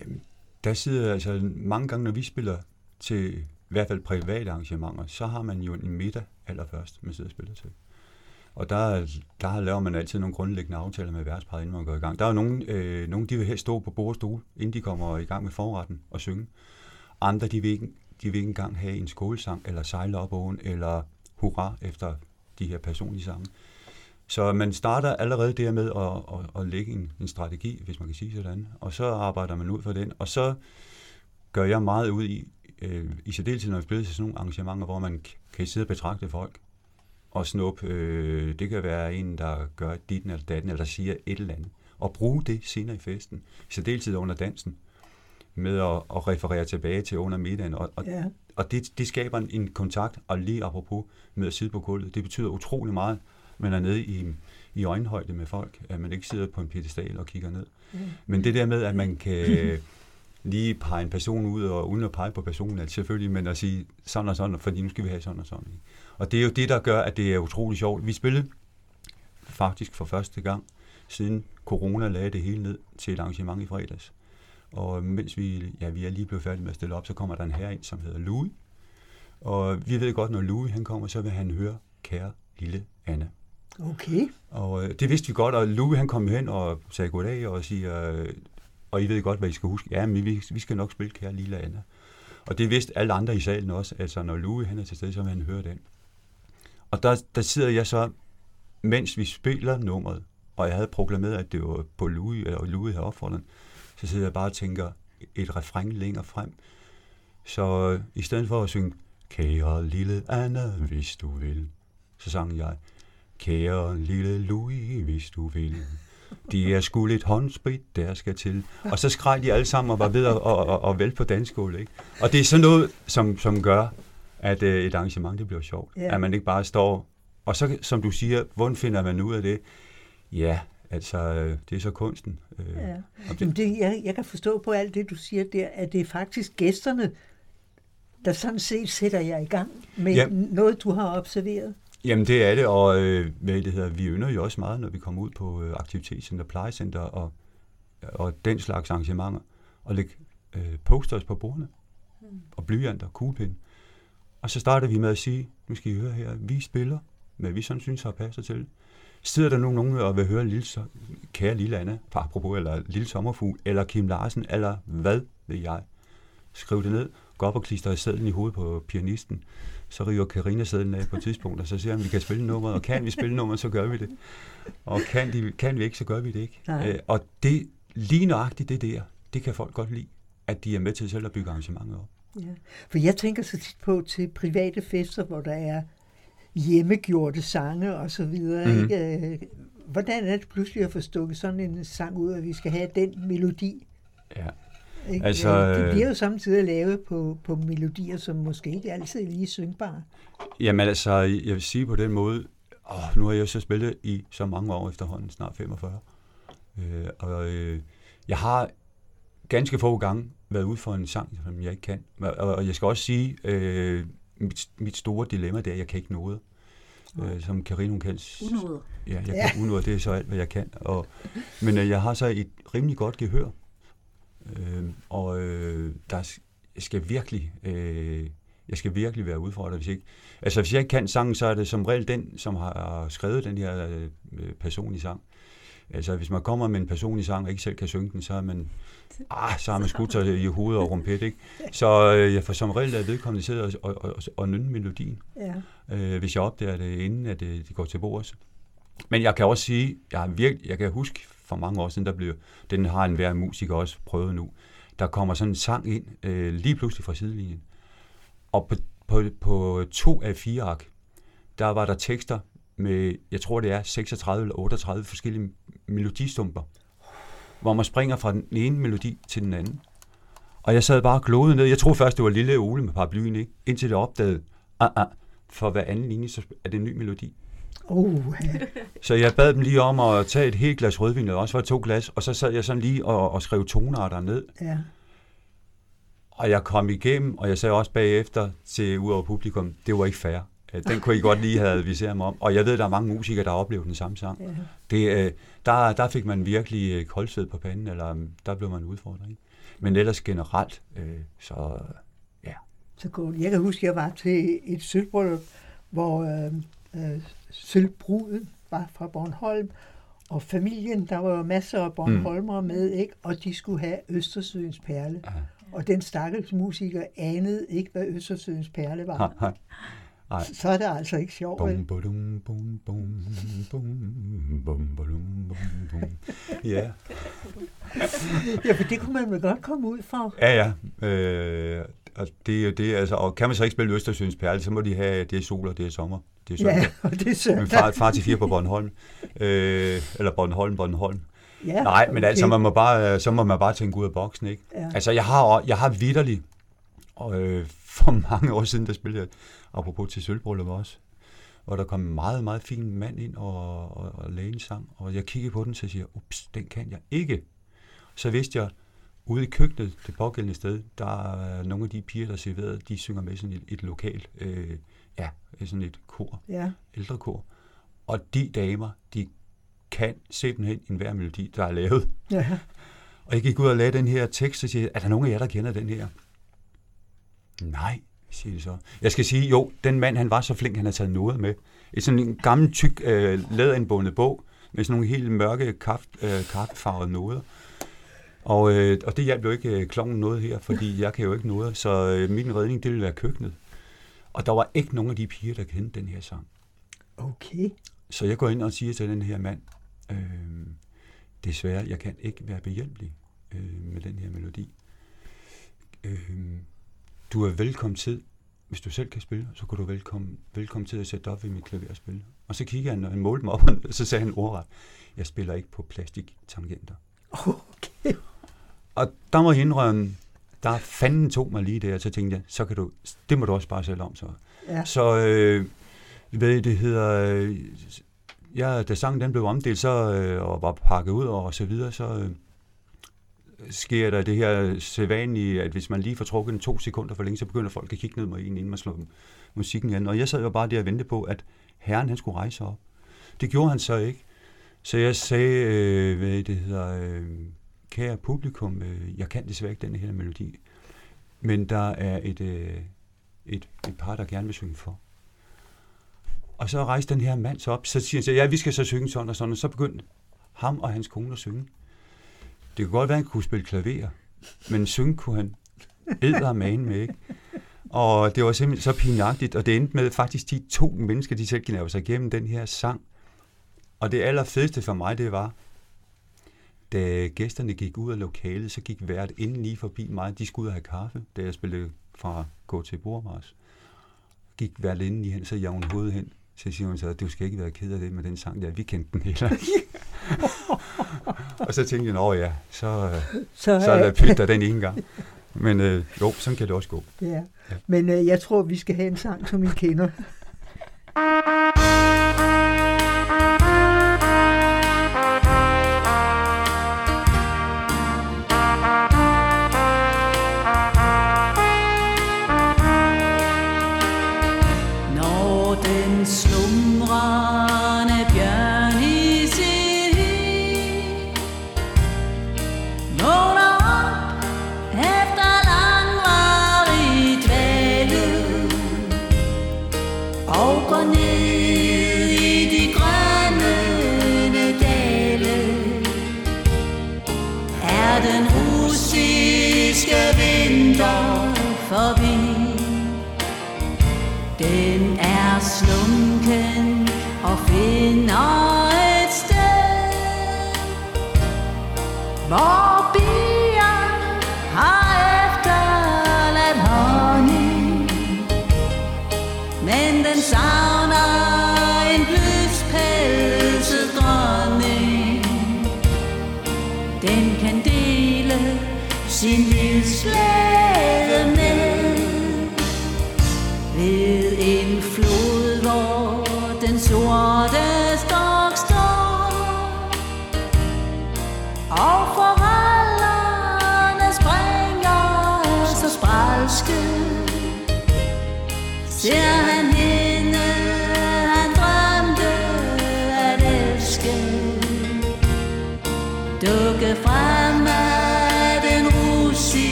Jamen, der sidder altså mange gange, når vi spiller til i hvert fald private arrangementer, så har man jo en middag allerførst, man sidder og spiller til. Og der laver man altid nogle grundlæggende aftaler med værtsparet, inden man går i gang. Der er jo nogen, de vil helst stå på bord og stole, inden de kommer i gang med forretten og synge. Andre, de vil ikke engang have en skålsang, eller sejle op åen, eller hurra efter de her personlige sange. Så man starter allerede der med at lægge en strategi, hvis man kan sige sådan, og så arbejder man ud for den. Og så gør jeg meget ud i særdeleshed, når vi spiller til sådan nogle arrangementer, hvor man kan sidde og betragte folk og snuppe. Det kan være en, der gør ditten eller datten, eller der siger et eller andet, og bruge det senere i festen, i særdeleshed under dansen, med at referere tilbage til under middagen. Og det skaber en kontakt, og lige apropos med at sidde på gulvet, det betyder utrolig meget, man er nede i øjenhøjde med folk, at man ikke sidder på en piedestal og kigger ned. Mm. Men det der med, at man kan lige pege en person ud, og uden at pege på personen, altså selvfølgelig, men at sige sådan og sådan, fordi nu skal vi have sådan og sådan. Og det er jo det, der gør, at det er utrolig sjovt. Vi spillede faktisk for første gang, siden corona lagde det hele ned, til et arrangement i fredags. Og mens vi er lige blevet færdige med at stille op, så kommer der en herre ind, som hedder Louis. Og vi ved godt, når Louis han kommer, så vil han høre Kære Lille Anna. Okay. Og det vidste vi godt, og Louis han kom hen og sagde goddag og siger, og I ved godt, hvad I skal huske. Ja, men vi skal nok spille Kære Lille Anna. Og det vidste alle andre i salen også, altså når Louis han er til stede, så vil han høre den. Og der sidder jeg så, mens vi spiller nummeret, og jeg havde proklameret, at det var på Louis, og Louis havde opfordret, så sidder jeg bare og tænker et refræng længere frem. Så i stedet for at synge, Kære Lille Anna, hvis du vil, så sang jeg, Kære Lille Louis, hvis du vil. De er sgu lidt håndsprit, der skal til. Og så skreg de alle sammen og var ved at vælte på danskål, ikke? Og det er sådan noget, som gør, at et arrangement det bliver sjovt. Yeah. At man ikke bare står. Og så, som du siger, hvordan finder man ud af det? Ja, altså, det er så kunsten. Ja. Jeg kan forstå på alt det, du siger der, at det er faktisk gæsterne, der sådan set sætter jer i gang med noget, du har observeret. Jamen det er det, og vi ynder jo også meget, når vi kommer ud på aktivitetscenter, plejecenter og den slags arrangementer, og lægge posters på bordene, og blyanter, kuglepinde. Og så starter vi med at sige, nu skal I høre her, vi spiller, men vi sådan synes har passet til. Sidder der nogen og vil høre lille, Kære Lille Anna, apropos, eller Lille Sommerfugl, eller Kim Larsen, eller hvad ved jeg. Skriv det ned, gå op og klister sædlen i hovedet på pianisten. Så river Karina sædlen af på et tidspunkt, og så siger han, vi kan spille nummeret, og kan vi spille nummeret, så gør vi det. Og kan vi ikke, så gør vi det ikke. Og det lige nøjagtigt det der, det kan folk godt lide, at de er med til selv at bygge arrangementer op. Ja. For jeg tænker så tit på til private fester, hvor der er hjemmegjorte sange og så videre. Mm-hmm. Ikke? Hvordan er det pludselig at få stukket sådan en sang ud, at vi skal have den melodi? Ja. Altså, det bliver jo samtidig lavet på melodier, som måske ikke altid er lige syngbare. Jamen altså, jeg vil sige på den måde, nu har jeg så spillet i så mange år efterhånden, snart 45. Jeg har ganske få gange været ude for en sang, som jeg ikke kan. Og jeg skal også sige, mit store dilemma det er, at jeg kan ikke noget. Som Karina, hun kan. Unåder. Ja, jeg kan unåder, det er så alt, hvad jeg kan. Men jeg har så et rimelig godt gehør. Der skal virkelig, jeg skal virkelig være udfordret, hvis ikke. Altså hvis jeg ikke kan sangen, så er det som regel den, som har skrevet den her personlige sang. Altså hvis man kommer med en personlig sang og ikke selv kan synge den, så er man, så har man skudt sig i hovedet og rumpet, ikke? Så jeg får som regel at vedkommende sidder og nynne melodien, hvis jeg opdager det, inden at det går til bordet. Men jeg kan også sige, jeg kan huske for mange år siden, den har enhver musiker også prøvet nu, der kommer sådan en sang ind, lige pludselig fra sidelinjen. Og på 2 A4 ark, der var der tekster med, jeg tror det er 36 eller 38 forskellige melodistumper, hvor man springer fra den ene melodi til den anden. Og jeg sad bare og glodede ned. Jeg troede først, det var Lille Ole med paraplyen, ikke? Indtil det opdagede, for hver anden linje, så er det en ny melodi. Så jeg bad dem lige om at tage et helt glas rødvin, og også var 2 glas, og så sad jeg sådan lige og skrev tonarter ned. Ja. Og jeg kom igennem, og jeg sagde også bagefter til ud over publikum, det var ikke fair. Den kunne I godt lige have adviseret mig om. Og jeg ved, der er mange musikere, der har oplevet den samme sang. Ja. Der fik man virkelig koldsved på panden, eller der blev man udfordret. Ikke? Men ellers generelt, så ja. Så godt. Jeg kan huske, jeg var til et sølvbryllup, hvor sølvbruden var fra Bornholm, og familien, der var jo masser af bornholmere med, ikke? Og de skulle have Østersøens perle. Aha. Og den stakkels musiker anede ikke, hvad Østersøens perle var. Ha, ha. Så er det altså ikke sjovt. Ja. Ja, for det kunne man vel godt komme ud for. Ja, ja. Og det er jo det, altså, og kan man så ikke spille Østersøens perle, så må de have, det er sol og det er sommer. Det er søndag. Ja, og det er søndag. Men far til fire på Bornholm. Eller Bornholm. Ja, nej, men okay. Altså, man må bare, så må man bare tænke ud af boksen, ikke? Ja. Altså, jeg har vitterligt, for mange år siden, der spillede jeg, apropos til sølvbryllup også, og der kom en meget, meget fin mand ind og lagde en sang, og jeg kiggede på den, så siger jeg, ups, den kan jeg ikke. Så vidste jeg, ude i køkkenet, det pågældende sted, der er nogle af de piger, der serverede, de synger med sådan et lokalt, sådan et kor, ja. Ældre kor. Og de damer, de kan simpelthen enhver melodi, der er lavet. Ja. Og jeg gik ud og lagde den her tekst, og siger, er der nogen af jer, der kender den her? Nej, siger de så. Jeg skal sige, jo, den mand, han var så flink, han har taget noget med. Et sådan en gammel, tyk, læderindbundet bog, med sådan nogle helt mørke, kaffefarvede noder. Og det hjalp jo ikke klokken noget her, fordi jeg kan jo ikke noget, så min redning, det ville være køkkenet. Og der var ikke nogen af de piger, der kendte den her sang. Okay. Så jeg går ind og siger til den her mand, desværre, jeg kan ikke være behjælpelig med den her melodi. Du er velkommen til, hvis du selv kan spille, så kan du velkommen til at sætte dig op ved mit klaver og spille. Og så kiggede han, og han målte mig op, og så sagde han ordret, jeg spiller ikke på plastiktangenter. Okay. Og der må jeg indrømme, der fanden tog mig lige der, og så tænkte jeg, så kan du, det må du også bare selv om så. Ja. Så, ved I, det hedder, ja, da sangen den blev omdelt så, og var pakket ud og så videre, så sker der det her sædvanlige, at hvis man lige får trukket den 2 sekunder for længe, så begynder folk at kigge ned mod en, inden man slår musikken igen. Og jeg sad jo bare der og ventede på, at herren han skulle rejse op. Det gjorde han så ikke. Så jeg sagde, kære publikum, jeg kan desværre ikke den her melodi, men der er et par, der gerne vil synge for. Og så rejste den her mand så op, så siger han så, ja, vi skal så synge sådan og sådan, og så begyndte ham og hans kone at synge. Det kunne godt være, han kunne spille klaver, men synge kunne han eddermane med, ikke? Og det var simpelthen så pinagtigt, og det endte med faktisk de 2 mennesker, de selv gnavede sig igennem den her sang. Og det allerfedeste for mig, det var, da gæsterne gik ud af lokalet, så gik hvert inden lige forbi mig. De skulle ud og have kaffe, da jeg spillede fra gå til bordmars. Gik hvert inden lige hen, så jagede hovedet hen. Så siger hun så, du skal ikke være ked af det med den sang der. Vi kendte den heller ikke. Og så tænkte jeg, nå ja, så er der pytter den ene gang. Men jo, sådan kan det også gå. Ja. Ja. Men jeg tror, vi skal have en sang, som I kender.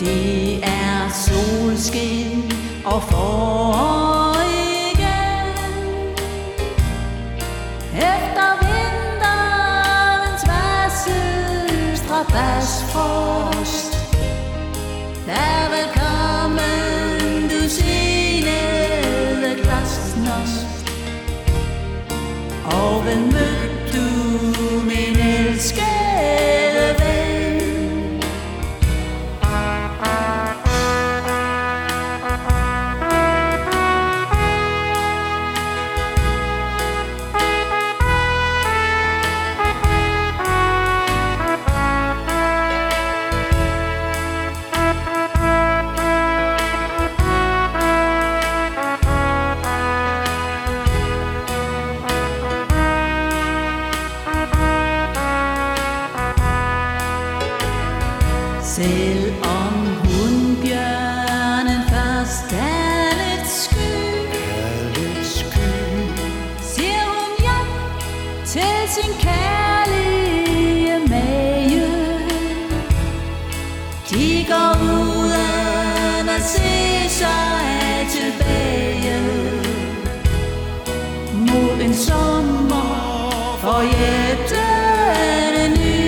Det er solskin og forår igen. Efter vinterens vaselstre basfrost, der vil komme du sinede glasnost. Og vil møde du min elskede ven. Selvom hundbjørnen først er lidt sky, siger hun ja til sin kærlige mage. De går uden at se sig tilbage mod en sommer for jætterne ny.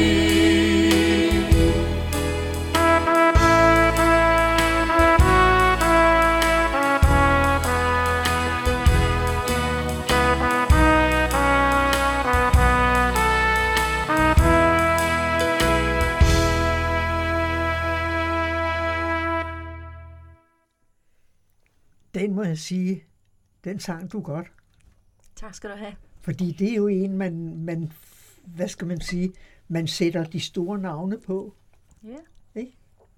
Den må jeg sige, den sang du godt. Tak skal du have. Fordi det er jo en, man hvad skal man sige, man sætter de store navne på. Ja, ikke?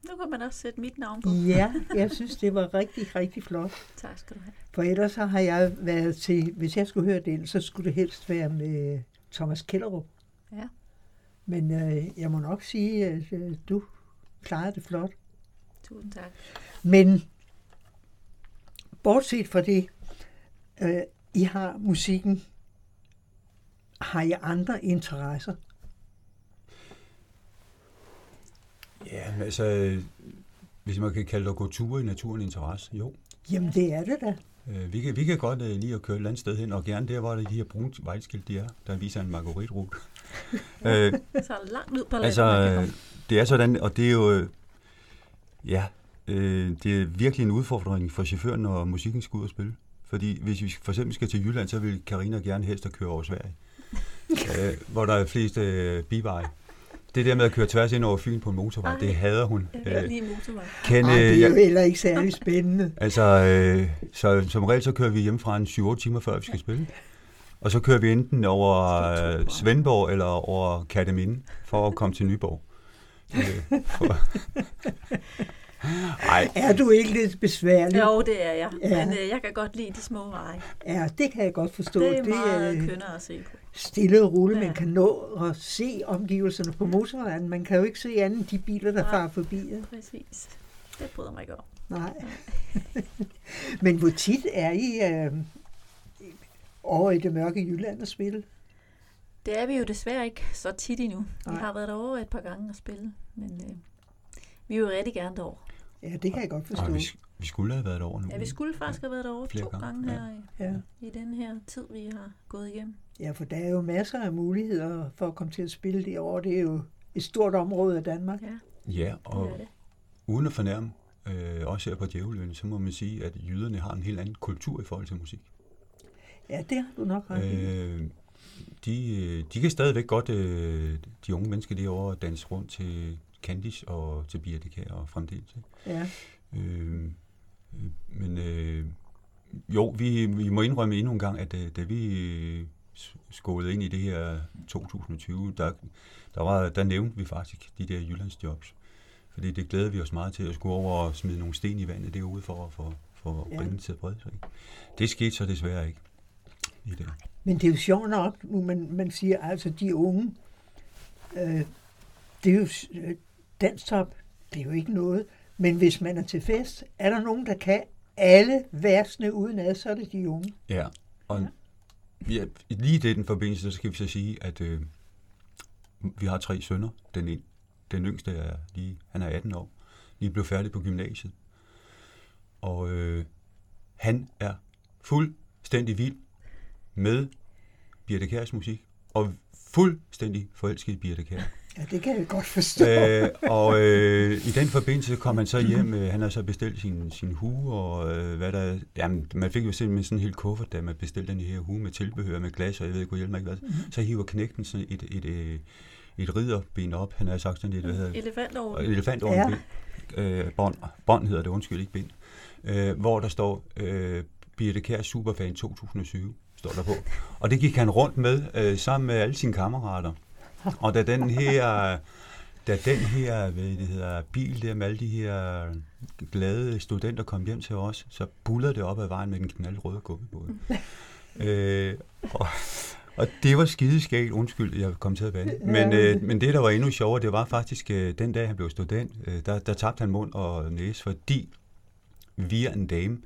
Nu kan man også sætte mit navn på. Ja, jeg synes, det var rigtig, rigtig flot. Tak skal du have. For ellers så har jeg været til, hvis jeg skulle høre den, så skulle det helst være med Thomas Kellerup. Ja. Men jeg må nok sige, at du klarede det flot. Tusind tak. Men bortset fra det, I har musikken. Har I andre interesser? Ja, altså, hvis man kan kalde det at gå ture i naturen interesse, jo. Jamen, det er det da. Vi kan godt lide at køre et eller andet sted hen, og gerne der, hvor de her brune vejskilt, der viser en margueritrute. Så langt ud på landet. Altså, det er sådan, og det er jo, ja, det er virkelig en udfordring for chaufføren, når musikken skal ud og spille. Fordi hvis vi for eksempel skal til Jylland, så vil Karina gerne helst at køre over Sverige, hvor der er flest biveje. Det der med at køre tværs ind over Fyn på en motorvej, det hader hun. Det er jo heller ikke særlig spændende. Altså, så som regel så kører vi hjemmefra en 7-8 timer før, vi skal spille. Og så kører vi enten over Svendborg eller over Kataminde for at komme til Nyborg. Ej. Er du ikke lidt besværlig? Jo, det er jeg. Ja. Men jeg kan godt lide de små veje. Ja, det kan jeg godt forstå. Det er meget kønnere at se på. Stille og roligt. Ja. Man kan nå at se omgivelserne på motorvejen. Man kan jo ikke se andet end de biler, der farer forbi. Ja. Præcis. Det bryder mig ikke om. Nej. Men hvor tit er I over i det mørke Jylland at spille? Det er vi jo desværre ikke så tit endnu. Vi har været derovre et par gange at spille, men vi er jo rigtig gerne derovre. Ja, det kan jeg godt forstå. Vi skulle have været derovre nu. Ja, vi skulle faktisk have været derovre 2 gange her i den her tid, vi har gået igennem. Ja, for der er jo masser af muligheder for at komme til at spille derovre. Det er jo et stort område af Danmark. Ja og uden at fornærme også her på Djævleøen, så må man sige, at jyderne har en helt anden kultur i forhold til musik. Ja, det har du nok ret i. De kan stadigvæk godt, de unge mennesker derovre, danse rundt til Kandis og til Birthe Kjær og fremdeles. Ja. Vi må indrømme endnu en gang, at da vi skålede ind i det her 2020, der nævnte vi faktisk de der Jyllandsjobs. Fordi det glæder vi os meget til at skulle over og smide nogle sten i vandet derude for at bringe til at brede sig. Det skete så desværre ikke i dag. Men det er jo sjovt nok, nu man siger, altså de unge, det er jo Danstop, det er jo ikke noget, men hvis man er til fest, er der nogen, der kan alle versene udenad, så er det de unge. Ja, og lige i den forbindelse, så skal vi så sige, at vi har 3 sønner. Den yngste er han er 18 år. Vi blev færdige på gymnasiet. Og han er fuldstændig vild med Birthe Kjærs musik. Og fuldstændig forelsket i Birthe Kjær. Ja, det kan jeg godt forstå. I den forbindelse kom han så hjem. Han har så bestilt sin hue, og hvad der... Jamen, man fik jo simpelthen sådan en hel kuffert, da man bestilte den her hue med tilbehør, med glas, og jeg ved ikke, hjælp mig ikke hvad. Mm-hmm. Så hiver knægten sådan et ridderben op. Han har sagt sådan et... Elefantorven. Elefantorven. Ja. Bånd hedder det, undskyld, ikke bind. Hvor der står Birthe Kjær Superfan 2020. Der på. Og det gik han rundt med sammen med alle sine kammerater. Og da den her bil der med alle de her glade studenter kom hjem til os, så bullede det op ad vejen med den knaldrøde gummibåd. Og det var skideskægt. Undskyld, jeg kom til at bande. Men det, der var endnu sjovere, det var faktisk den dag, han blev student, der tabte han mund og næse, fordi vi er en dame,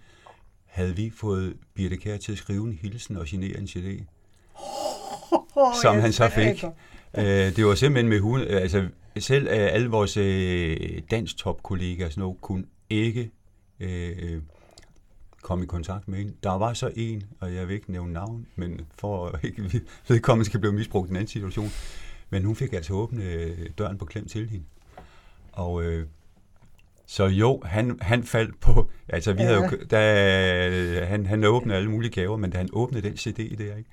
havde vi fået Birthe Kjær til at skrive en hilsen og signere en CD, som han så fik. Det var simpelthen med hun, altså selv alle vores Danstop-kollegaer sådan noget, kunne ikke komme i kontakt med hende. Der var så en, og jeg vil ikke nævne navn, men for at ikke vedkommende skal blive misbrugt i en anden situation, men hun fik altså åbne døren på klem til hende. Og... Så jo, han faldt på... Altså, vi havde jo... Han åbnede alle mulige gaver, men da han åbnede den CD der, ikke?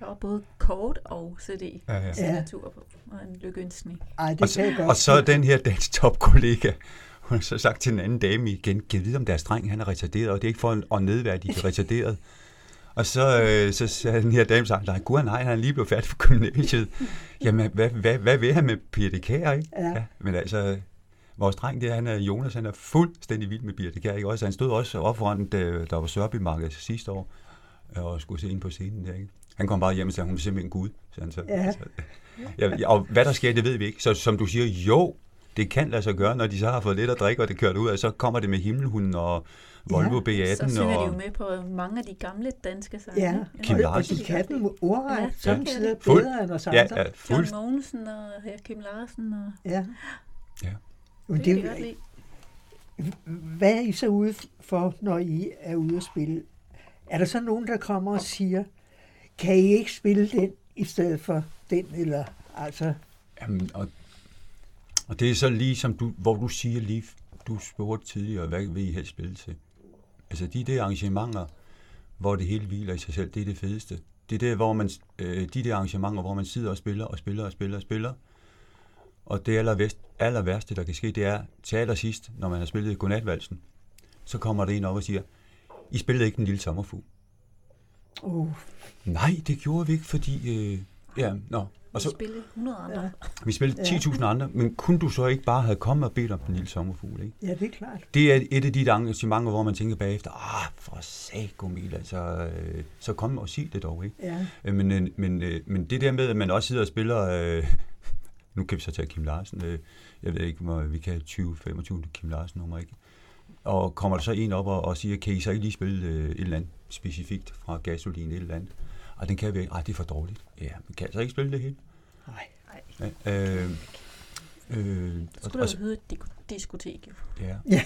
Der var både kort og CD. Ja. Signatur på, og en lykønsning. Ej, det kan jeg godt. Og så den her Danstop-kollega, hun har så sagt til en anden dame igen, kan vide, om deres dreng, han er retarderet, og det er ikke for at nedværdige de retarderet. Og så sagde den her dame, nej, gud nej, han er lige blevet færdig for gymnasiet. Jamen, hvad vil han med Birthe Kjær, ikke? Ja, men altså... Vores dreng, det er, han er Jonas, han er fuldstændig vild med Birthe Kjær, ikke også? Han stod også op foran, der var Sørbymarkedet sidste år, og skulle se ind på scenen der, ikke? Han kom bare hjem og sagde, hun er simpelthen gud. Og hvad der sker, det ved vi ikke. Så som du siger, jo, det kan lade sig gøre, når de så har fået lidt at drikke, og det kørt ud, og så kommer det med Himmelhunden og Volvo B18. Så synger de jo med på mange af de gamle danske sange. Ja, Kim Larsen. Og de kan dem ordret, samtidig bedre end os andre. Ja, John Mogensen og Kim Larsen. Og... Ja. Det, hvad er I så ude for, når I er ude at spille? Er der så nogen, der kommer og siger, kan I ikke spille den i stedet for den? Eller, altså? Jamen, og det er så lige, som du, hvor du siger lige, du spurgte tidligere, hvad vil I helst spille til? Altså de der arrangementer, hvor det hele hviler i sig selv, det er det fedeste. Det er der, hvor man, de der arrangementer, hvor man sidder og spiller, og det aller værste, der kan ske, det er til allersidst, når man har spillet godnatvalsen, så kommer der en op og siger, I spillede ikke Den Lille Sommerfugl. Nej, det gjorde vi ikke, fordi... Vi spillede 100 andre. Ja. Vi spillede 10.000 andre, men kunne du så ikke bare have kommet og bedt om Den Lille Sommerfugl, ikke? Ja, det er klart. Det er et af de arrangementer, hvor man tænker bagefter, for sagomil, altså, så kom og sig det dog, ikke? Ja. Men det der med, at man også sidder og spiller... Nu kan vi så tage Kim Larsen. Jeg ved ikke, hvor vi kan 20-25 Kim Larsen-nummer, ikke? Og kommer der så en op og siger, kan I så ikke lige spille et eller andet specifikt fra Gasolin, et eller andet? Og den kan vi ikke. Det er for dårligt. Ja, men kan så ikke spille det hele? Nej. Skulle du have et diskotek, jo. Ja.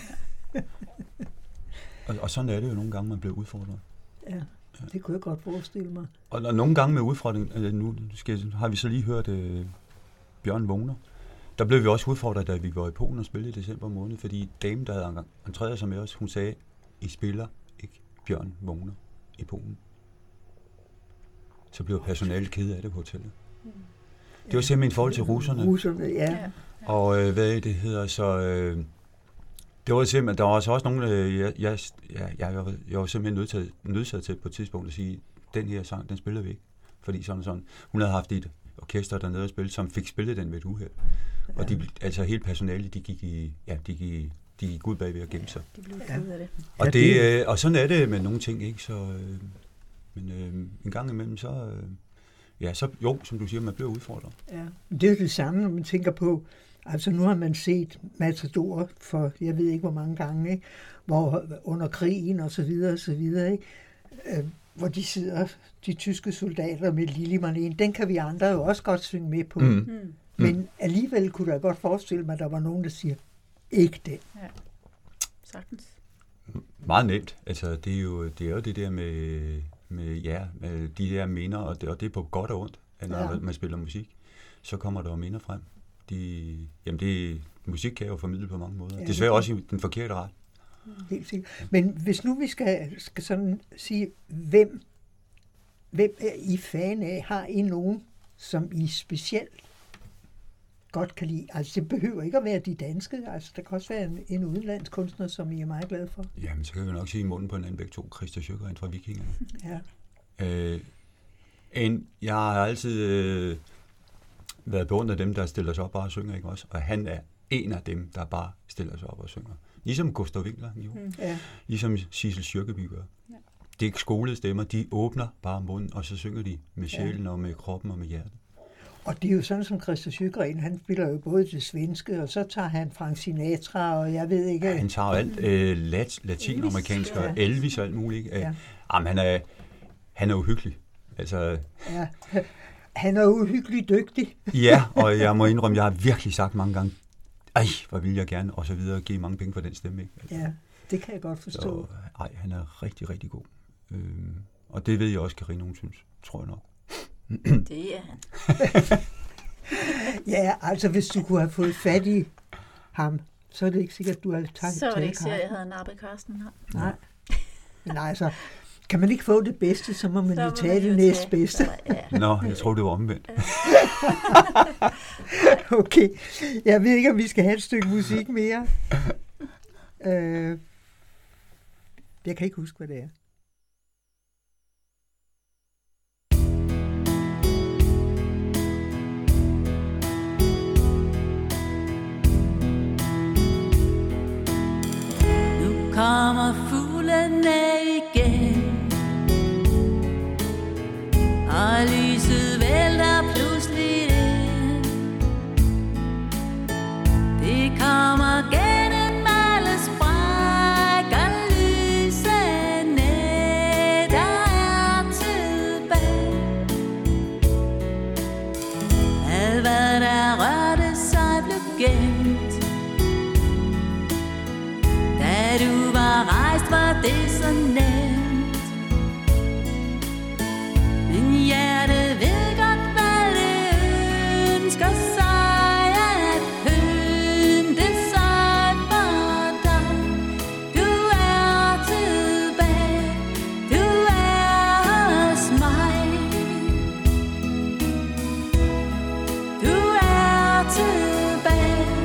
og sådan er det jo nogle gange, man bliver udfordret. Ja. Det kunne jeg godt forestille mig. Og nogle gange med udfordring, har vi så lige hørt... Bjørn Vogner. Der blev vi også udfordret, da vi var i Polen og spillede i december måned, fordi damen, der havde entreret sig med os, hun sagde, I spiller ikke Bjørn Vogner i Polen. Så blev personalet ked af det på hotellet. Det var simpelthen i forhold til russerne. Og det var simpelthen, der var også nogle, jeg var simpelthen nødsaget til på et tidspunkt at sige, den her sang, den spiller vi ikke. Fordi sådan. Hun havde haft et orkester dernede og spille, som fik spillet den med et uheld. Og hele personalet, de gik ud bagved og gemte sig. De blev ud af det. Og sådan er det med nogle ting, ikke? Så, en gang imellem, så jo, som du siger, man bliver udfordret. Ja. Det er det samme, når man tænker på, altså nu har man set Matador for, jeg ved ikke hvor mange gange, ikke? Hvor under krigen og så videre, ikke? Hvor de sidder, de tyske soldater med Lili Marleen, den kan vi andre jo også godt synge med på. Men alligevel kunne jeg godt forestille mig, at der var nogen, der siger, ægte. Ja, sagtens. Meget nemt. Altså, det er jo det der med de der minder, og det er på godt og ondt, at når man spiller musik, så kommer der jo minder frem. Musik kan jo formidle på mange måder. Ja, desværre det også i den forkerte ret. Helt sikkert. Men hvis nu vi skal sådan sige, hvem er I fan af? Har I nogen, som I specielt godt kan lide? Altså, det behøver ikke at være de danske. Altså, der kan også være en udenlandsk kunstner, som I er meget glade for. Jamen, så kan vi nok sige i munden på en anden begge to, Kristoffer Schjerper fra Vikingerne. Ja. Jeg har altid været beundret af dem, der stiller sig op bare og synger, ikke også? Og han er en af dem, der bare stiller sig op og synger. Ligesom Gustav Winkler, jo. Ja. Ligesom Sissel Kyrkjebø. Ja. Det er ikke skolede stemmer, de åbner bare munden, og så synger de med sjælen og med kroppen og med hjertet. Og det er jo sådan som Kristoffer Schjerper, han spiller jo både det svenske, og så tager han Frank Sinatra, og jeg ved ikke... Ja, han tager alt latinamerikansk og Elvis og alt muligt. Ja. Jamen, han er uhyggelig. Altså... Ja. Han er uhyggeligt dygtig. Ja, og jeg må indrømme, jeg har virkelig sagt mange gange, ej, hvor vil jeg gerne, og så videre, give mange penge for den stemme. Ikke? Altså, ja, det kan jeg godt forstå. Nej, han er rigtig, rigtig god. Og det ved jeg også, Karina, hun synes, tror jeg nok. Det er han. Ja, altså hvis du kunne have fået fat i ham, så er det ikke sikkert, at du har taget. Så er det ikke sikkert, at jeg havde nappet Carsten. Nej. Men altså... Kan man ikke få det bedste, så må man jo tage det næstbedste. Ja. Nå, jeg tror, det var omvendt. Okay. Jeg ved ikke, om vi skal have et stykke musik mere. Jeg kan ikke huske, hvad det er. Nu kommer fuglene igen. Og lyset vælter pludselig ind. Det kommer gennem alle sprækker. Lysene, der er tilbage. Alt hvad der rørte sig blev gemt. Da du var rejst, var det så nemt. Hjertet ved godt, hvad det ønsker sig at pynte sig for dig. Du er tilbage, du er hos mig. Du er tilbage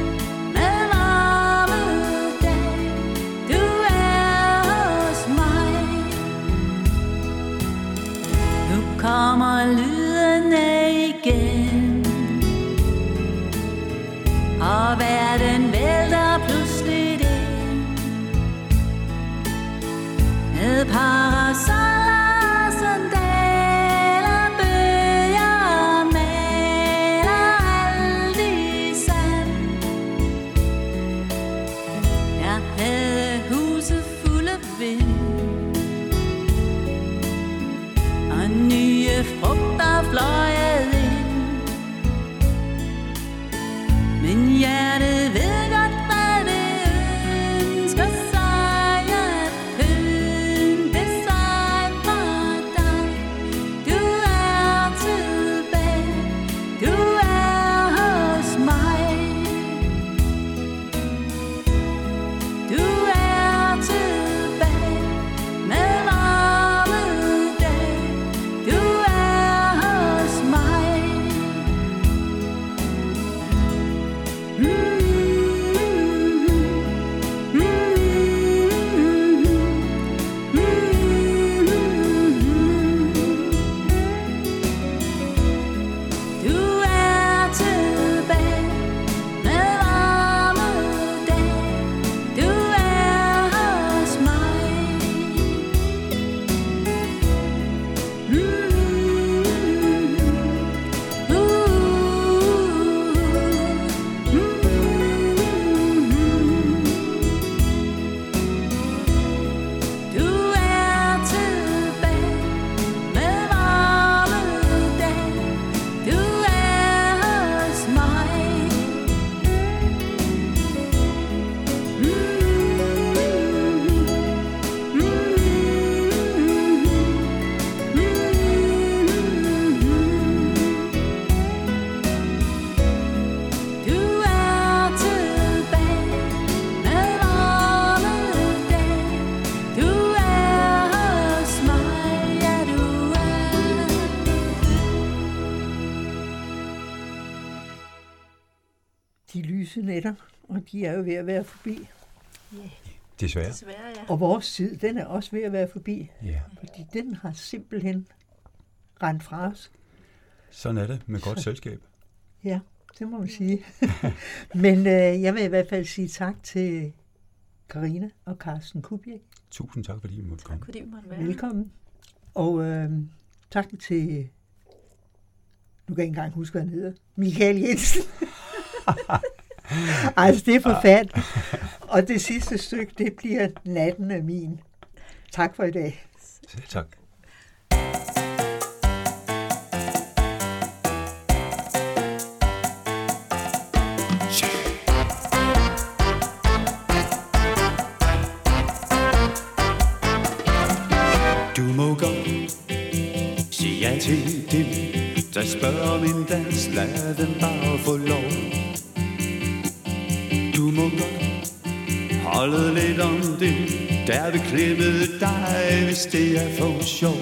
med varme dag. Du er hos mig. Nu kommer lydene igen, og verden vælter pludselig ind med parasoller, sandaler, bøger og maler alt i sand. Jeg havde huset fuld af vind. Frugter fløjede ind. internetter, og de er jo ved at være forbi. Yeah. Desværre ja. Og vores tid, den er også ved at være forbi. Yeah. Fordi den har simpelthen rendt fra os. Sådan er det med godt selskab. Ja, det må man sige. Men jeg vil i hvert fald sige tak til Karina og Carsten Kubik. Tusind tak, fordi I måtte komme. Tak, fordi I måtte være. Velkommen. Og tak til, nu kan jeg ikke engang huske, hvad han hedder, Michael Jensen. Altså, det er forfærdeligt. Og det sidste stykke, det bliver Natten er min. Tak for i dag. Tak. Til dem, der spørger om en dans, lad dem bare få lov. Du må godt holde lidt om det, der vil klippe dig, hvis det er for sjov.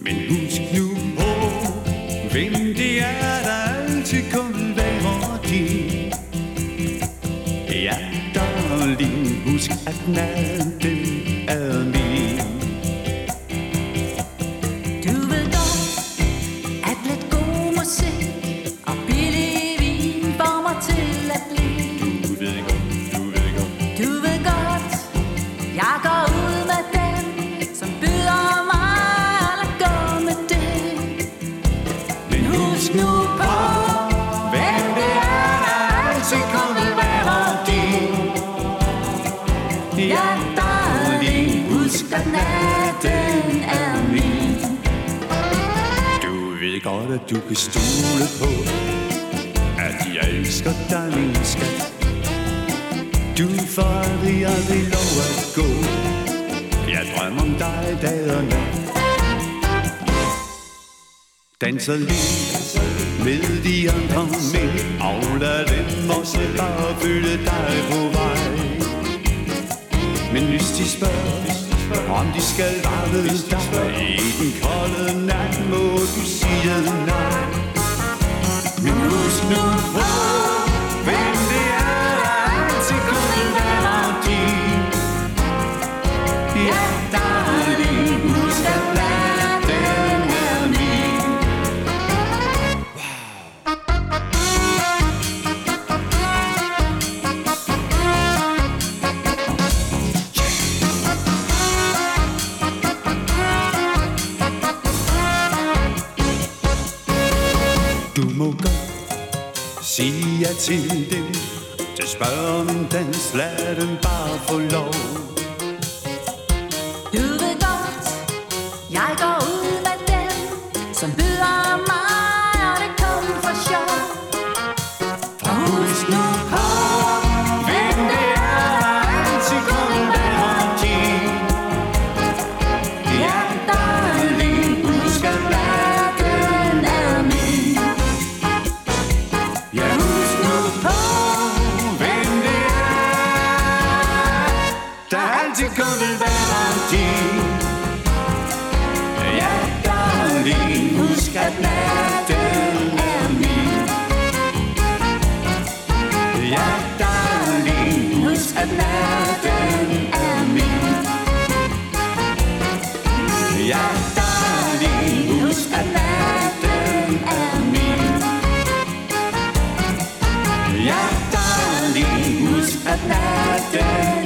Men husk nu på, hvem det er, der altid kun væver din. Ja, darling, husk at natten er min. Godt, at du kan stole på, at jeg elsker dig, min skat. Du får aldrig lov at gå. Jeg drømmer om dig dag og nat. Danser lige med de andre mænd, og lad dem også bare føle dig på vej. Men hvis de spørger, om de skal varme dig i den kolde nat, må du sige nej. Men husk nu på, hvem det er, der altid kunne være din. Ja, darling, husk at natten er min. Sig ja til dem, der spørger om en dans, lad dem bare få lov. Du ved godt, jeg går ud med dem, som byder mig, og det kom for sjov. For husk nu på, hvem det er, der altid kunne være din. Ja, darling, husk at natten er min. Ja, husk nu på, hvem det er, der altid kun vil være din. Ja, darling, husk at natten er min. Ja, darling, husk at natten er min. Ja, darling, husk at natten er min. Ja, darling, husk at natten